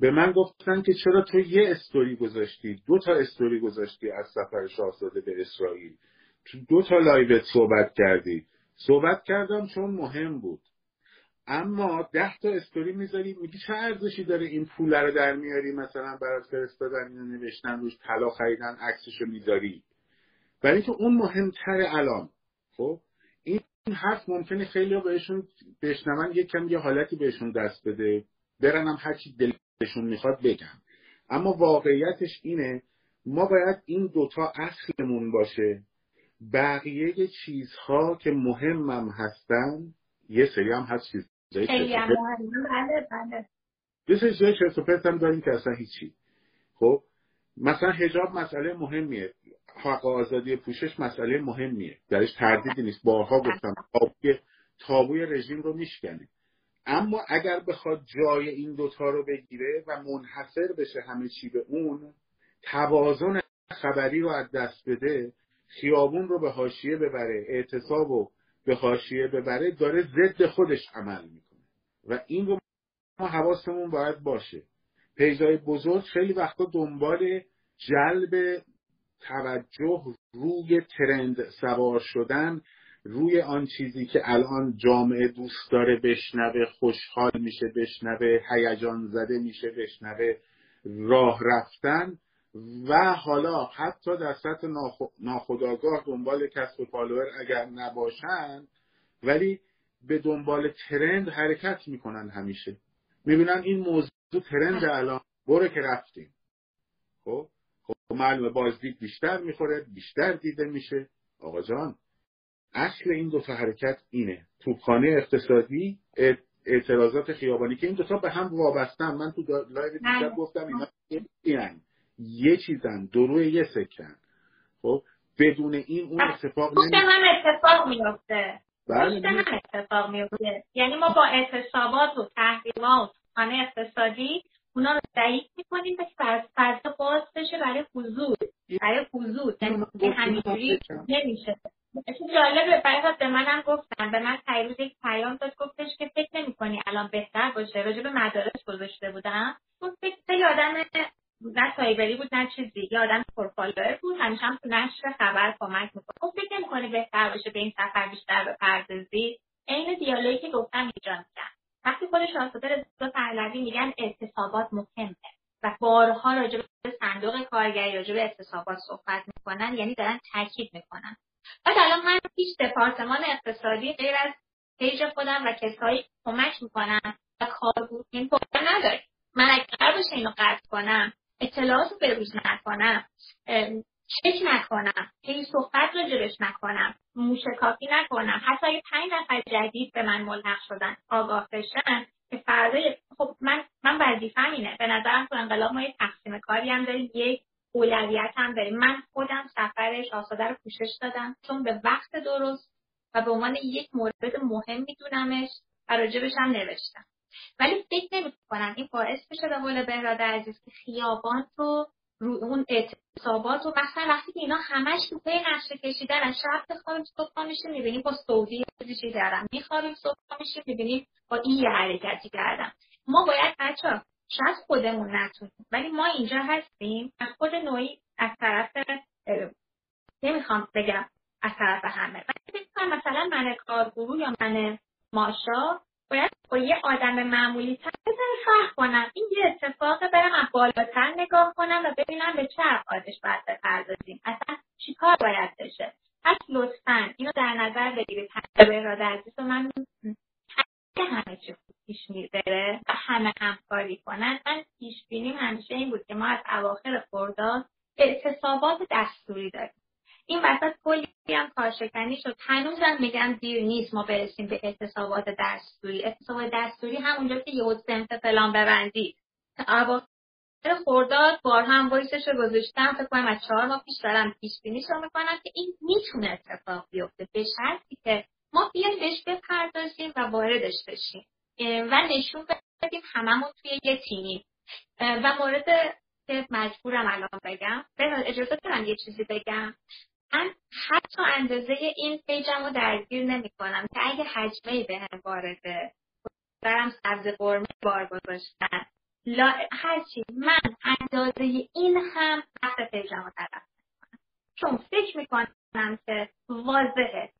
به من گفتن که چرا تو یه استوری گذاشتی، 2 تا استوری گذاشتی از سفر شاهزاده به اسرائیل، تو 2 تا لایو صحبت کردی. صحبت کردم چون مهم بود، اما 10 تا استوری میذاری میگی چه ارزشی داره این پول رو در میاری مثلا برای فرستادن اینو نوشتن روش طلا خریدن عکسشو میذاری، برای که اون مهمتره الان. خب این حرف ممکنه خیلی‌ها بهشون بشنون یک کم یه حالتی بهشون دست بده، برنم هر چی دلشون میخواد بگم، اما واقعیتش اینه ما باید این 2 تا اصلمون باشه. بقیه چیزها که مهمم هستن، یه سری هم هست چیزایی که سپرت هم داریم که اصلا هیچی. خب مثلا حجاب مسئله مهمیه، حق آزادی پوشش مسئله مهمیه، درش تردیدی نیست، بارها گفتم تابوی رژیم رو میشکنه. اما اگر بخواد جای این 2 تا رو بگیره و منحصر بشه همه چی به اون، توازن خبری رو از دست بده، خیابون رو به حاشیه ببره، اعتصاب رو به حاشیه ببره، داره ضد خودش عمل میکنه و این رو ما حواسمون باید باشه. پیجای بزرگ خیلی وقتا دنبال جلب توجه روی ترند سوار شدن، روی آن چیزی که الان جامعه دوست داره بشنوه، خوشحال میشه بشنوه، هیجان زده میشه بشنوه، راه رفتن و حالا حتی در سطح ناخودآگاه دنبال کسب فالوور اگر نباشن ولی به دنبال ترند حرکت میکنن، همیشه میبینن این موضوع ترند الان، برو که رفتیم. خب معلومه بازدید بیشتر میخوره، بیشتر دیده میشه. آقا جان اصل این 2 تا حرکت اینه، توپخانه اقتصادی، اعتراضات خیابانی، که این 2 تا به هم وابستن. من تو لایو دیشب گفتم اینا یه چیزن، دروی یه سکن. خب بدون این اون اتفاق نمیفته. هم اتفاق میفته. یعنی ما با اعتصابات و تحریمات توپخانه اقتصادی اونا رو ضعیف می‌کنیم که فرصت باز بشه برای حضور. یعنی همینجوری نمیشه. خیلی جالبه، برات به منم گفتن، به من پیروز یک پیام داد گفتش که فکر نمی‌کنی الان بهتر باشه، راجع به مدارس گذاشته بودم. اون فکر آدم نه سایبری بود نه چیزی، یه آدم پرفالوور بود، همیشه هم تو نشر خبر کمک می‌کنه. خب فکر نمی‌کنی بهتر باشه به این سفر بیشتر بپردازی؟ عین دیالوگی که گفتم ایجاد کرد. وقتی خود شاهزاده رضا پهلوی میگن اعتصابات مهمه و بارها راجع به صندوق کارگری راجع به اعتصابات صحبت می‌کنن، یعنی دارن تاکید می‌کنن. بعد الان من هیچ دپارتمان اقتصادی غیر از پیج خودم و کسایی کمک میکنم و کارگروه این پروژه نداره. من اگه قرار بشه اینو قطع کنم، اطلاعات رو بروز نکنم، چک نکنم، خیلی صحبت رو جلوش نکنم، موشکافی نکنم، حتی اگه 5 نفر جدید به من ملحق شدن آگاه بشن که فردای خب من وظیفه‌م اینه. به نظرم تو انقلاب ما یه تقسیم کاری هم داریم، یک اولویت هم داریم. من خودم سفر شاهزاده رو پوشش دادم چون به وقت درست و به عنوان یک مورد مهم میدونمش و راجبش هم نوشتم، ولی فکر نمی‌کنم این باعث بشه به قول بهراد عزیز که خیابان رو اون اعتصابات و مثلا وقتی که اینا همش تو پی نقشه کشیدن، از شب تا خواب صبح میشه میبینیم با سعودی چیزی دارم، میخوابیم صبح میشه میبینیم با این حرکتی کردم. ما باید بچا شاید خودمون نتونیم، ولی ما اینجا هستیم از خود نوعی، از طرف نمیخوام بگم از طرف همه، ولی مثلا من کارگروه یا من ماشا باید با یه آدم معمولی تر فهم کنم این یه اتفاقه، برم بالاتر نگاه کنم و ببینم به چه ابعادش باید بپردازیم، اصلا چیکار باید بشه. پس لطفاً اینو در نظر بگیرید، تجربه اراده عزیز رو من همه چی خوب پیش میبره و همه همکاری کنن. من پیش بینیم همیشه این بود که ما از اواخر خرداد اعتصابات دستوری داریم. این وسط کلی هم کارشکنی شد. هنوزم میگم دیر نیست ما برسیم به اعتصابات دستوری. اعتصابات دستوری همونجا که یهو سمت فلان ببندی. اواخر خرداد بارها هم وایسش رو گذاشتم، فکر کنم از 4 ماه پیش دارم پیش بینیش رو میکنم که این میتونه اتفاق بیفته، به شرطی که ما بیایم بهش بپردازیم و واردش بشیم و نشون بدیم هممون توی یه تیمی. و مورد که مجبورم الان بگم، اجازه دارم یه چیزی بگم، من حتی اندازه این پیجم رو درگیر نمی کنم که اگه حجمهی به هم وارده برم سبز قرمه بار گذاشتن هرچی، من اندازه این هم حتی پیجم رو درم کنم، چون فکر میکنم که واضحه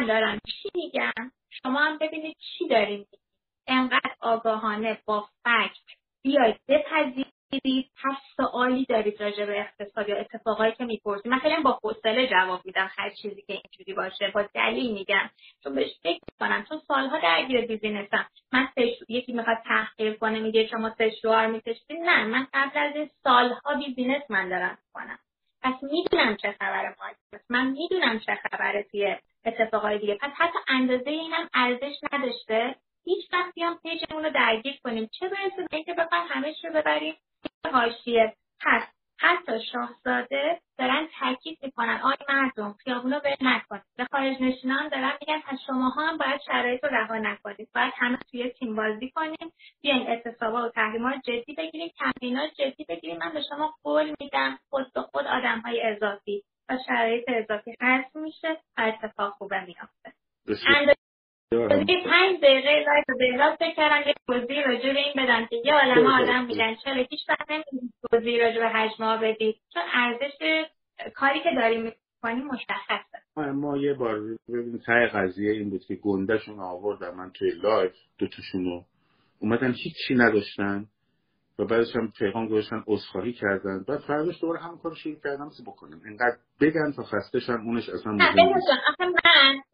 من دارم چی میگم، شما هم ببینید چی داریم. انقدر آگاهانه با فکر بیاید بپذیرید. هر سوالی دارید راجع به اقتصاد یا اتفاقایی که میپرسید، من خیلی با حوصله جواب میدم هر چیزی که اینجوری باشه، با دلیل میگم، چون بهش فکر میکنم، چون سالها درگیر بیزینسم. من یکی میخواد تحقیر کنه میگه شما سشوار میکشید، نه من قبل از این سالها بیزینس من دارم میکنم، پس میدونم چه خبره مارکت، من میدونم چه خبره توی اتفاقای دیگه. پس حتی اندازه اینم ارزش نداشته هیچ وقت بیام پیجمون رو درگیر کنیم، چه برسه به اینکه بخوایم همه چی رو ببریم حاشیه. پس حتی شاهزاده دارن تاکید میکنن آی مردم خیابونا ول نکنید، به خارج نشینا هم دارن میگن پس شماها هم باید شرایط رو رها نکنید، باید همه توی تیم بازی کنیم، بیاین اعتصابات و تحریما جدی بگیریم، تمرینات جدی بگیریم. من به شما قول میدم خود به خود آدم‌های اضافی و شرایط اضافی حذف میشه، اتفاق خوبه میافته. بسید 5 دقیقه لایت و دلات بکرم یک توضیح راجع به این بدم که یه عالمه آدم میدن چرا هیچ وقت نمیدید توضیح راجع به حجم‌ها بدید، چون ارزش کاری که داریم میکنیم مشخصه. ما یه بار ببینید سعی قضیه این بود که گندهشون آوردم من توی لایف، دوتاشونو اومدن هیچی نداشتن و بعدش هم پیغام گذاشتن عذرخواهی کردن، بعد فرداش دوباره همون کارو شروع کردن. چه بکنیم؟ اینقدر بگن تا خستهشن، اونش اصلا مهم نیست. آخه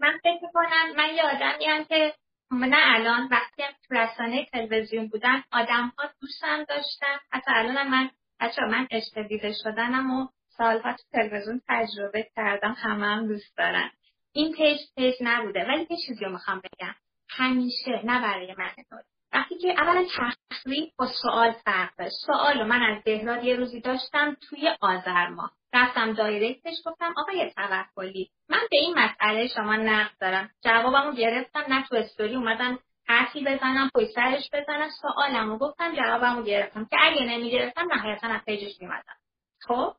من فکر می‌کنم من یه آدمی ام که من الان وقتی تو رسانه تلویزیون بودم آدم‌ها دوستم داشتم، حتی الانم من بچا من اشتبیده شدنم و سال‌ها تو تلویزیون تجربه کردم، همه هم دوست دارن. این پیج نبوده، ولی یه چیزی رو می‌خوام بگم، همیشه نه برای من بود. وقتی که اولا تخریب با سوال فرق داشت. سوالو من از دهراد یه روزی داشتم توی آذر ماه، رفتم دایرکتش گفتم آقای توکلی من به این مسئله شما نقد دارم، جوابمو گرفتم، نه تو استوری اومدن حرفی بزنم پشت سرش بزنم، سوالمو گفتم جوابمو گرفتم که اگه نمیگرفتم نهایتاً از پیجش میومدم. خب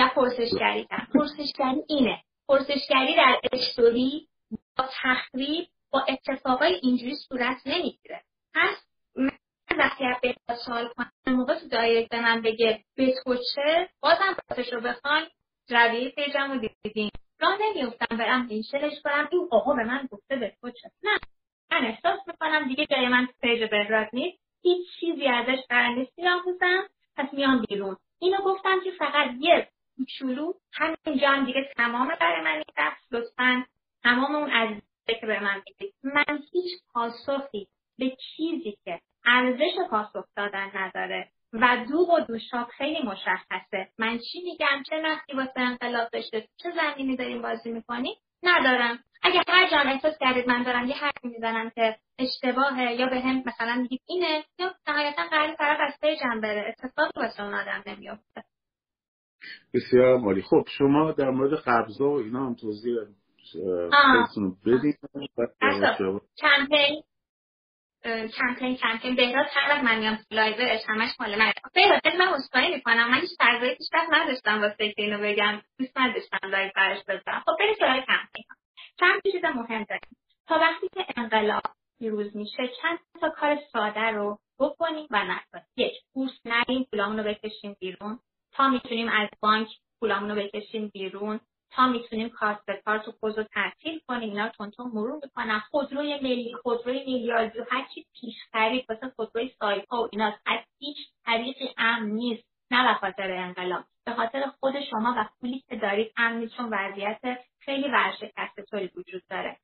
یا پرسشگری کردم. پرسشگری اینه، پرسشگری در استوری با تخریب با اتفاقای اینجوری صورت نمیگیره. پس من وقتی به سوال کنم موقع تو دایرکت به من بگه به تو چه، بازم پاسش رو بخوان رویه پیجم رو دیدیم راه نمیفتم برم اینشلش کنم این آقا به من گفته به تو چه، نه من احساس میکنم دیگه جای من پیج بهراد نیست، هیچ چیزی ازش قرار نیست میرم، پس میام بیرون. اینو گفتم که فقط یه کوچولو همینجا هم دیگه تمامه برای من این رفت، لطفا تمام اون عزیزه که به من میگید. من هیچ پاسخی به چیزی که ارزش پاسخ دادن نداره و دوغ و دوشاب خیلی مشخصه، من چی میگم، چه نفتی واسه انقلاب داشته، چه زمینی داریم بازی میکنی ندارم. اگه هر جان احساس کردید من دارم یه حرفی میزنم که اشتباهه یا به هم مثلا میگید اینه، یا نهایتا قرار طرف از پیجم بره، اتفاقی واسه اون آدم نمیفته. بسیار عالی. خب شما در مورد قبضا و اینا هم توضیح بدید. کمپین بهراد هر وقت من میام لایوش همش مال منه. بهراد من عذرخواهی میکنم من هیچ تجربه‌ای پیش رفت نداشتم واسه اینکه اینو بگم، دوست نداشتم لایو برش بزنم. خب بریم سراغ کمپین. چند چیز مهم داریم. تا وقتی که انقلاب پیروز میشه چند تا کار ساده رو بکنیم و نکنیم. یک، بورس نریم پولامونو بکشیم بیرون، تا میتونیم از بانک پولامونو بکشیم بیرون، تا میتونیم کارت به کارت و پوز رو تعطیل کنیم، اینا تونتون مرور میکنم. خودروی ملی، خودروی میلیاردی، هر چی پیش خرید واسه خودروی سایپا و اینا از هیچ طریقی امن نیست، نه به خاطر انقلاب، به خاطر خود شما و پولی که دارید امن نیست، چون وضعیت خیلی ورشکسته طوری وجود داره.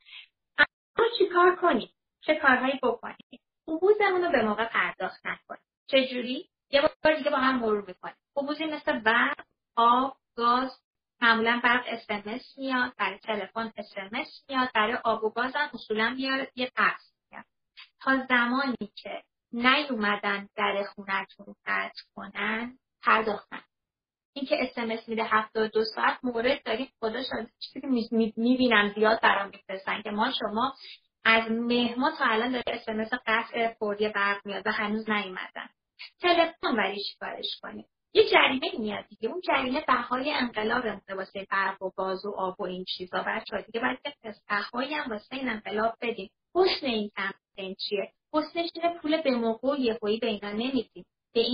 اما چیکار کنید؟ چه کارهایی بکنید؟ حبوزمون رو به موقع پرداخت نکنید. چه جوری؟ یه بار دیگه با هم مرور میکنیم. حبوزی مثل برق، آب، گاز، معمولا برق SMS میاد، برای تلفن SMS میاد، برای آب و گاز هم اصولا میاد یه قرض میاد. تا زمانی که نیومدن در خونه‌تون قطع کنن پرداخت نکنید. اینکه SMS میده 72 ساعت مورد داریم، خدا شاید چیزی که میبینم زیاد برام میفرستن که ما شما از مهما تا الان داره SMS قطع فوری برق میاد و هنوز نیومدن. تلفن برایش کارش کنید. یه جریمه میاد دیگه، اون جریمه بهای انقلاب واسه برق و گاز و آب و این چیزا، بچه‌ها دیگه باید بهای هم واسه این انقلاب بدیم. حسن این کمپین چیه؟ حسنش اینه پول به موقع و یهویی به اینا نمیدیم، به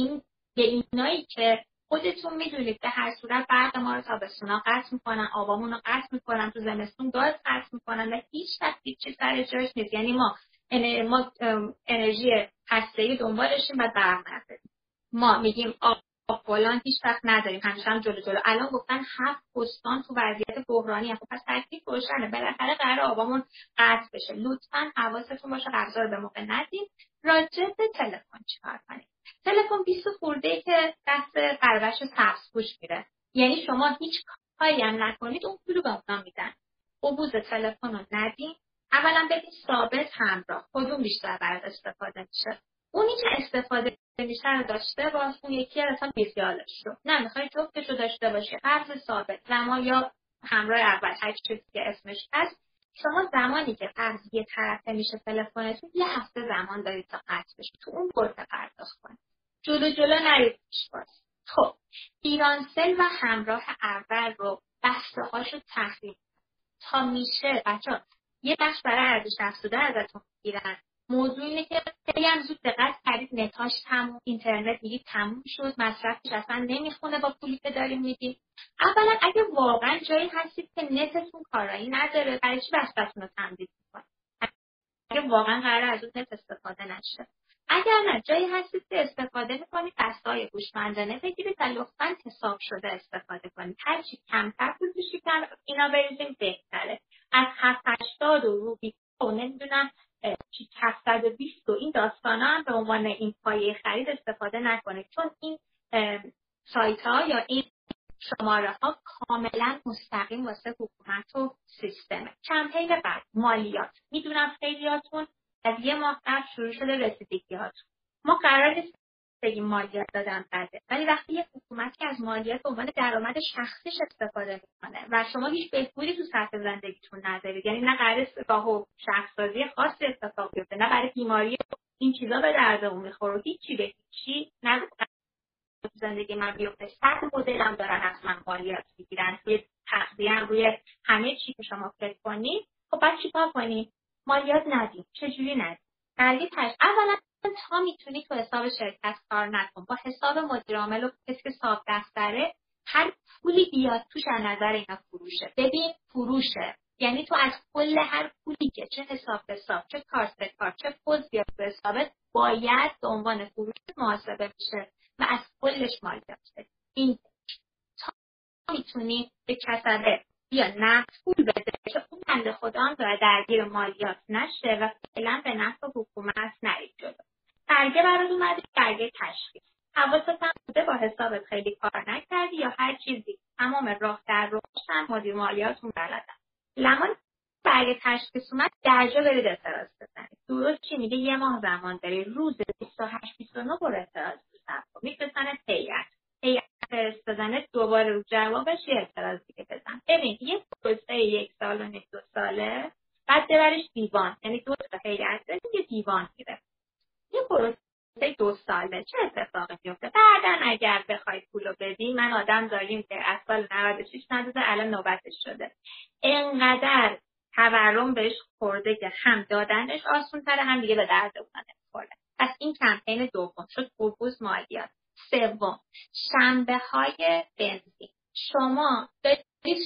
اینایی که خودتون میدونید به هر صورت برق ما رو تابستونا قطع میکنن، آبامون رو قطع میکنن، تو زمستون گاز قطع میکنن و هیچ تفاوتی چیز سر جاش نیست. یعنی ما انرژی هسته‌ای دنبالشیم و برق نداریم. ما میگیم آب فلان هیچ وقت نداریم، همیشه هم جلو. الان گفتن 7 استان تو وضعیت بحرانیه. خب پس تکلیف روشنه، بالاخره قرار آبامون قطع بشه. لطفاً حواستون باشه قرضا رو به موقع ندیم. راجع به تلفن چیکار کنیم؟ تلفن 20 خورده که دست قربش سبزپوش میره، یعنی شما هیچ کاری هم نکنید اون پولو به اونا میدن. عبوز تلفن رو ندیم. اولا ببین ثابت همراه کدوم بیشتر برات استفاده میشه. اونی که استفاده میشه داشته باش، اون یکی اصلا بیخیالش شو. نه میخوای جفتش رو داشته باشی، قرض ثابت زمان یا همراه اول هر چیزی که اسمش هست. شما زمانی که قرض یه طرفه میشه تلفنتون، یه هفته زمان دارید تا قطع بشه، تو اون برده پرداخت کنید، جلو نرید پیش باز. خب ایرانسل و همراه اول رو بسته هاشو تخریب تا میشه. بچه‌ها یه بخش برای ارزش افزوده ازتون میگیرن. موضوع اینه که خیلی هم زود دقت کردید نتاش تموم، اینترنت میگید تموم شد، مصرفش اصلا نمیخونه با پولی که داریم میدیم. اولا اگه واقعا جایی هستید که نتتون کارایی نداره، برای چی بستتون رو تمدید میکنید؟ اگه واقعا قراره از اون نت استفاده نشه. اگر نه جایی هستید که استفاده میکنید، بسته‌های هوشمندانه بگیرید و لطفاً حساب شده استفاده کنید. هر چی کمتر بودوشی کن اینا بریزیم بهتره. از 780 و روبی و نمیدونم 720 و این داستان هم به عنوان این پایه خرید استفاده نکنید، چون این سایت ها یا این شماره ها کاملا مستقیم واسه حکومت و سیستمه. کمپین بعد مالیات. میدونم خیلیاتون از یه ماه قبل شروع شده رسیدگی هاتون. ما قرار نیست بگیم مالیات دادن بده، ولی وقتی یه حکومتی از مالیات به عنوان درآمد شخصیش استفاده میکنه و شما هیچ بهبودی تو سطح زندگیتون ندارید، یعنی نه قرار با شخص‌سازی خاصی اتفاق بیفته، نه برای بیماری این چیزا به دردمون میخوره، هیچی به هیچی نه تو زندگی من بیفته. صد مدل هم دارن از من مالیات میگیرن، توی تقضیه روی همه چی که شما فکر کنید. خب بعد چیکار کنید؟ مالیات ندیم. چجوری ندیم؟ علی تاش اولا تا میتونی تو حساب شرکت کار نکن، با حساب مدیر عامل و کسی که صاحب دفتره هر پولی بیاد توش از نظر اینا فروشه. ببین فروشه، یعنی تو از کل هر پولی که چه حساب چه کارت چه پوز بیاد به حسابت، باید به عنوان فروش محاسبه بشه و از کلش مالیات بده. این تا میتونی به کسبه یا نقد پول بده که اون بنده خدا هم درگیر مالیات نشه و فعلا به نفع حکومت نرید جلو. برگه برات اومده، برگه تشخیص. حواست هم بوده با حسابت خیلی کار نکردی یا هر چیزی، تمام راه در روشن مدیر مالیاتون بلدن. لمان برگه تشخیص اومد، درجا برید اعتراض بزنید. درست چی میگه؟ یه ماه زمان داری، روز 28-29 برو اعتراض بزن. میفرستنت هیئت بزنه، دوباره رو جوابش یه اعتراض دیگه بزن. ببین یه پروسه 1 سال و 2 ساله، بعد ببرش دیوان، یعنی 2 تا هیئت یه دیوان میره. یه پروسه 2 ساله چه اتفاقی میفته؟ بعدن اگر بخوای پولو بدی، من آدم داریم که از سال 96 نداده، الان نوبتش شده. اینقدر تورم بهش خورده که هم دادنش آسون‌تره، هم دیگه به درد اون نمیخوره. پس این کمپین دوم شد حبوز مالیات. سوم، شنبه های بنزین. شما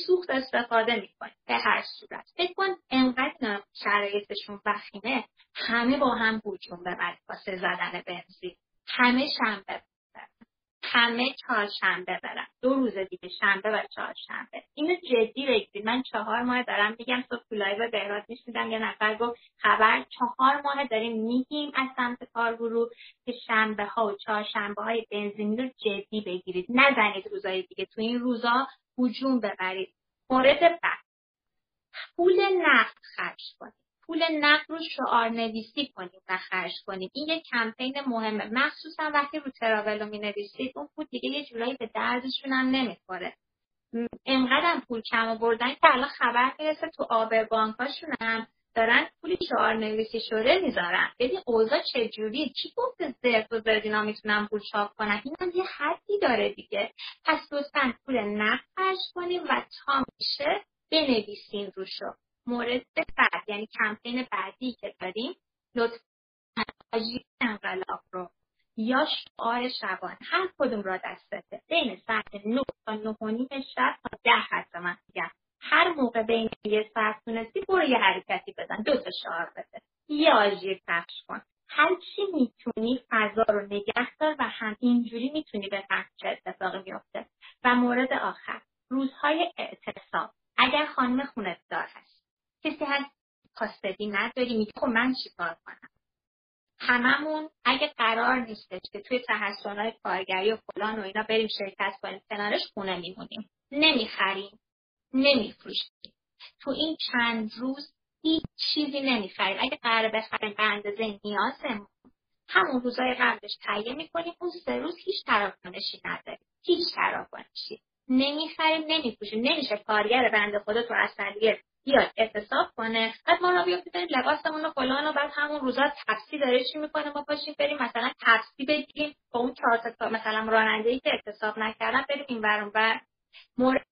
سوخت استفاده میکنیم. به هر صورت فکر کن انقدر شرایطشون وخیمه، همه با هم هجوم ببرن واسه زدن بنزین، همه شنبه برن، همه چهارشنبه برن، دو روز دیگه شنبه و چهارشنبه. اینو جدی بگیرید. من 4 ماه دارم میگم، صبح تو لایو بهراد میشیدم یه نفر گفت خبر 4 ماه داریم میگیم از سمت کارگروه که شنبه ها و چهارشنبه های بنزینی رو جدی بگیرید، نزنید روزای دیگه، تو این روزا هجوم ببرید. مورد بعد، پول نقد خرج کنید. پول نقد رو شعار نویسی کنید و خرج کنید. این یک کمپین مهمه، مخصوصا وقتی رو تراولو می نویسید. اون پول دیگه یه جورایی به دردشون هم نمیخوره. اینقدر پول کم آوردن که الان خبر میرسه تو آبر بانکاشون هم دارن پول شعار نویسی شده میذارن. ببین اوضاع چجوریه، کی گفته زرت و زردینا میتونن پول چاپ کنن؟ اینم یه حدی داره دیگه. پس دوستان پول نقد خرج کنیم و تا میشه بنویسین روشو. مورد بعد، یعنی کمپین بعدی که داریم، لطفاً آژیر انقلاب رو یا شعار شبان، هر کدوم را دستته، بین ساعت 9 تا 9:30 شب تا 10 حتی من میگم، هر موقع بین یه ساعت تونستی برو یه حرکتی بزن، 2 تا شعار بده یا آژیر پخش کن. هر چی میتونی فضا رو نگه دار و هم اینجوری میتونی بفهمی چه اتفاقی میفته. و مورد آخر، روزهای اعتصاب. اگر خانم خونه‌دار هست، کسی هست خواستگی نداری، میگه خب من چیکار کنم؟ هممون اگه قرار نیستش که توی تحصان‌های کارگری و فلان و اینا بریم شرکت کنیم، کنارش خونه میمونیم، نمیخریم، نمیفروشیم. تو این چند روز هیچ چیزی نمیخریم. اگه قراره بخریم به اندازه نیازمون، همون روزهای قبلش تهیه میکنیم. اون 3 روز هیچ تراکنشی نداریم، هیچ تراکنشی، نمیخریم، نمیفروشیم. نمیشه کارگر بنده خدا تو اصلیه بیاد اعتصاب کنه، بعد ما را بیافته داریم لباسمون رو فلان و بعد همون روزا تپسی داره چی میکنه، ما پاشیم بریم مثلا تپسی بگیریم با اون 4 تا مثلا راننده‌ای که اعتصاب نکردن بریم این ور اون ور. مورد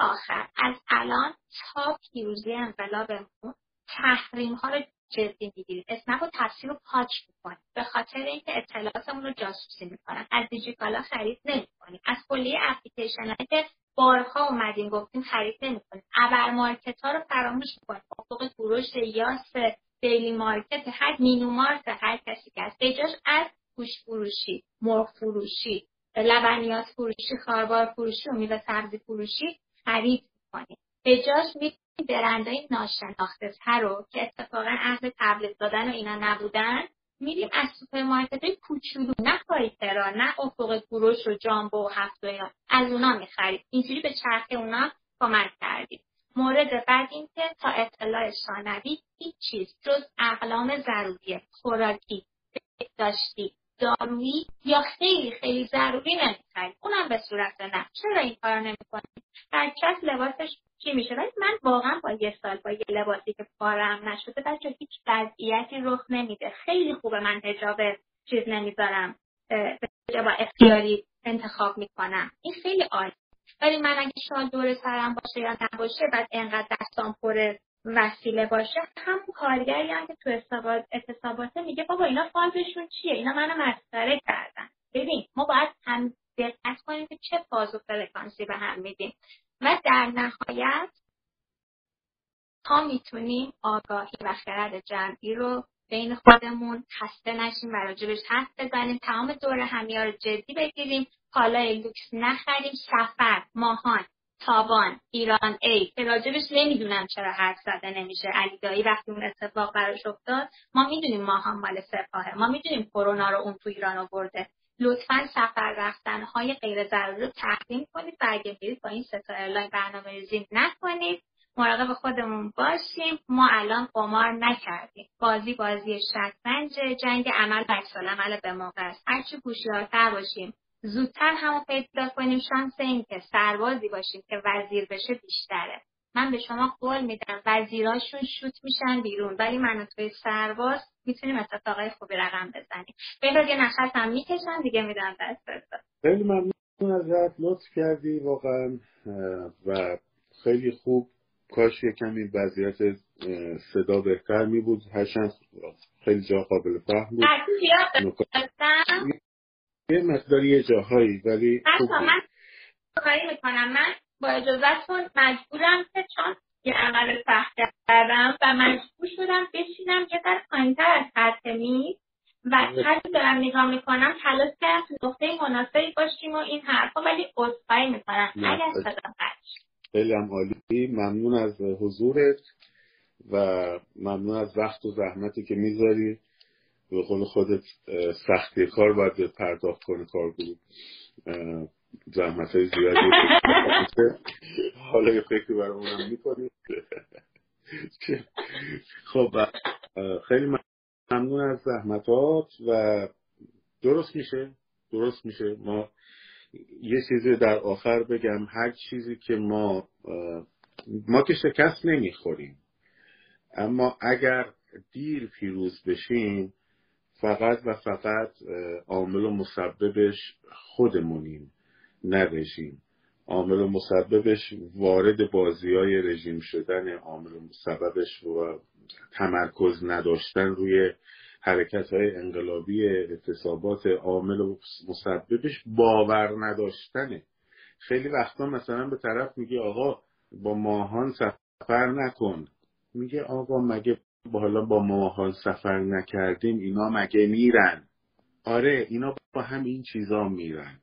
آخر، از الان تا پیروزی انقلابمون تحریم ها رو جدی میگیریم، اسنپ و تفسیر رو پاک میکنیم، به خاطر اینکه اطلاعاتمون رو جاسوسی میکنن. از دیجیکالا خرید نمیکنیم، از کلیه اپلیکیشن‌هایی که بارها اومدیم گفتیم خرید نمیکنیم، ابر مارکت‌ها رو فراموش میکنیم، افق کوروش، یاس، دیلی مارکت، هر مینو مارکت، هر کسی که هست، به جاش از گوشت فروشی، مرغ فروشی، لبنیات فروشی، خاربار فروشی و میوه سبزی فروشی خرید میکنیم. به جاش برندهای ناشناخته تر رو که اتفاقا اهل تبلیغ دادن و اینا نبودن، میریم از سوپرمارکت‌های کوچولو، نه کایترا، نه افق کوروش و جامبو و هفت‌دنیا، از اونا میخریم. اینجوری به چرخه اونا کمک کردیم. مورد بعد این که تا اطلاع ثانوی هیچ چیز جز اقلام ضروری، خوراکی، بهداشتی، دارویی یا خیلی خیلی ضروری نمیخریم، اونم به صورت نقد. چرا این کارو نمیکنیم؟ هر کس لباسش چی میشه. ولی من واقعا با یه سال با یه لباسی که پارم نشده بچه هیچ وضعیتی رخ نمیده، خیلی خوبه. من حجاب چیز نمیذارم، حجاب اختیاری انتخاب میکنم، این خیلی عالی. ولی من اگه شال دور سرم باشه یا نباشه، بعد انقدر دستام پر وسیله باشه، همون کارگری هم که تو اعتصابات میگه بابا اینا فازشون چیه، اینا منو مسخره کردن. ببین ما باید هم دقت کنیم که چه فاز و فرکانسی به هم میدیم. و در نهایت تا میتونیم آگاهی و خرد جمعی رو بین خودمون خسته نشیم و راجبش حرف بزنیم، تمام دوره همیار رو جدی بگیریم، کالای لوکس نخریم، سفر، ماهان، تاوان، ایران ای که راجبش نمیدونم چرا حرف زده نمیشه. علی دایی وقتی اون اتفاق براش افتاد، ما میدونیم ماهان مال سپاهه، ما میدونیم کرونا رو اون تو ایران آورده. لطفاً سفر رفتن‌های غیر ضروری رو تحریم کنید و اگه برید با این 3 تا ایرلاین برنامه‌ریزی نکنید. مراقب خودمون باشیم. ما الان قمار نکردیم. بازی شطرنج، جنگ عمل و عکس‌العمل به موقع است. هرچی هوشیارتر باشیم، زودتر همو پیدا کنیم، شانس این که سربازی باشیم که وزیر بشه بیشتره. من به شما قول میدم وزیراشون شوت میشن بیرون، ولی من توی سرباز میتونیم اتفاقای خوبی رقم بزنیم. بهراد یه نخست هم میکشن دیگه، میدم دست بزن. خیلی ممنون ازت، لطف کردی واقعا و خیلی خوب. کاش یکمی وضعیت صدا بهتر میبود، هرچند خیلی جا قابل فهم بود، یه مقداری جاهایی، ولی خوب بود. من کاری میکنم، من با اجازهتون مجبورم که چون یه عمل سخت کردم و مجبور شدم بشینم یه در پایین‌تر از سطح میز و هر چی دارم نگاه میکنم تلاش کردم تو نقطه مناسبی باشیم و این حرفا، ولی عذرخواهی میکنم اگر صدام قطع. خیلی هم عالی، ممنون از حضورت و ممنون از وقت و زحمتی که میذاری. به قول خودت سختی کار باید پرداخت کنه کارگروه، زحمت های زیادی حالا یه فکری برامونم میکنی. خب خیلی ممنون از زحمتات و درست میشه ما یه چیزی در آخر بگم. هر چیزی که ما که شکست نمیخوریم، اما اگر دیر پیروز بشیم فقط و فقط عامل و مسببش خودمونیم نه رژیم. عامل و مسببش وارد بازی‌های رژیم شدن، عامل و مسببش و تمرکز نداشتن روی حرکت‌های انقلابی اعتصابات، عامل و مسببش باور نداشتنه. خیلی وقتا مثلا به طرف میگه آقا با ماهان سفر نکن، میگه آقا مگه حالا با ماهان سفر نکردیم اینا مگه میرن؟ آره اینا با همین چیزا میرن،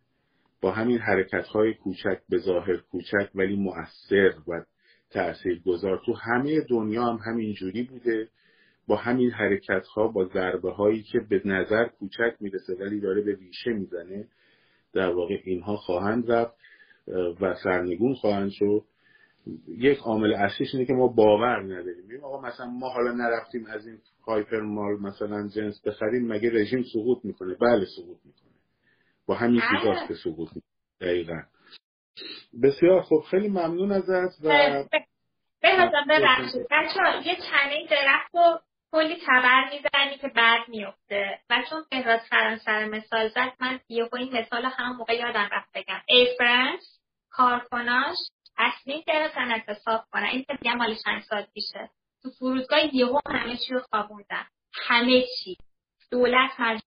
با همین حرکت‌های کوچک به ظاهر کوچک ولی مؤثر و تاثیرگذار. تو همه دنیا هم همین جوری بوده، با همین حرکت‌ها، با ضربه‌هایی که به نظر کوچک میرسه ولی داره به ریشه میزنه، در واقع اینها خواهند رفت و سرنگون خواهند شد. یک عامل اصلیش اینه که ما باور نداریم. میگیم آقا مثلا ما حالا نرفتیم از این هایپر مال مثلا جنس بخریم مگه رژیم سقوط میکنه؟ بله سقوط میکنه، با همین چیزاست که سقوط میکنه. دقیقاً. بسیار خب، خیلی ممنون ازت. و ببخشید بچه‌ها یه تنه درخت رو کلی تبر میزنی که بعد میفته و چون بهراز فرانسر مثال زد من یهو این مثال همون موقع یادم رفت بگم. ای فرانس کارکناش اصلی که صنعت صاف کنه، این که دیگه مال چند سال پیشه، تو فرودگاه یهو همه چی رو خوابوندن، همه چی. دولت مجبور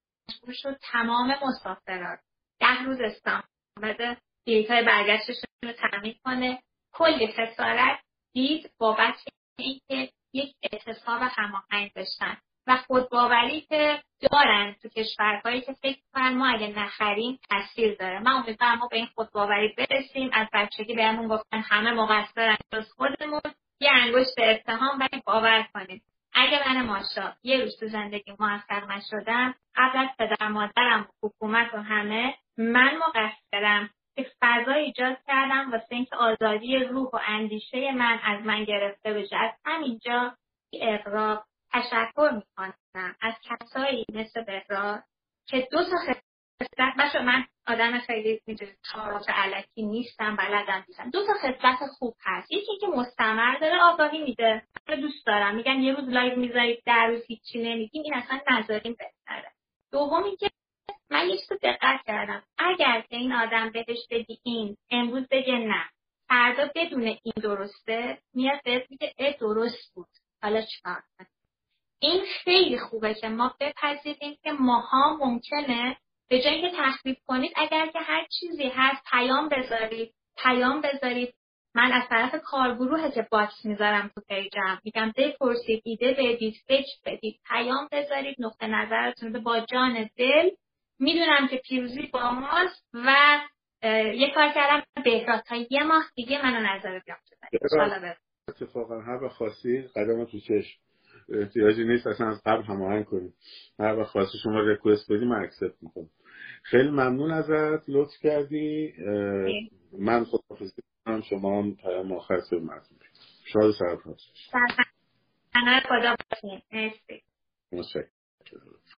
شد تمام مسافران 10 روز استانبول بلیط‌های برگشتشون رو تامین کنه. کلی خسارت دید بابت اینکه یک اعتصاب هماهنگ داشتن و خودباوری که دارن تو کشورهایی که فکر کنن ما اگه نخریم تاثیر داره. من امیدوارم ما به این خودباوری برسیم. از بچگی بهمون گفتن همه مقصرن جز خودمون، یه انگشت اتهام ولی باور کنیم. اگه من ماشا یه روز تو زندگی موفق نشدم، قبل از پدر مادرم حکومت و همه، من مقصرم که فضا ایجاد کردم واسه اینکه آزادی روح و اندیشه من از من گرفته بشه. از همینجا اقراق تشکر میکنم از کسایی مثل بهراز که 2 تا خصلت باشه. من آدم خیلی میدونم چارات علکی نیستم، بلدم نیستم. 2 تا خصلت خوب هست، یکی که مستمر داره آگاهی میده، من دوست دارم. میگن یه روز لایو میذارید 10 روز هیچی نمیگیم، این اصلا نذاریم بهتره. دومی که من یه چیزو دقت کردم، اگر که این آدم بهش بگی این، امروز بگه نه، فردا بدون این درسته میاد بهت میگه ا درست بود، حالا چیکار کنم؟ این خیلی خوبه که ما بپذیریم که ماها ممکنه به جایی که تخریب کنید، اگر که هر چیزی هست پیام بذارید. من از طرف کارگروه که باکس میذارم تو پیجم، میگم بپرسید، ایده بدید، فکر بدید، پیام بذارید، نقطه نظرتون رو با جان دل. میدونم که پیروزی با ماست و یه کار کردم بهراز تا یه ماه دیگه منو نظر بیام بذارید. اتفاقا هر وقت خواستی قدم تو چشم، احتیاجی نیست اصلا از قبل هماهنگ کنیم. هر وقت خواستی شما ریکوست بدیم من اکسپت میکنم. خیلی ممنون ازت، لطف کردی. من خداحافظی میکنم، شما هم پیام آخر سر متن. شاد و سرفراز. خدا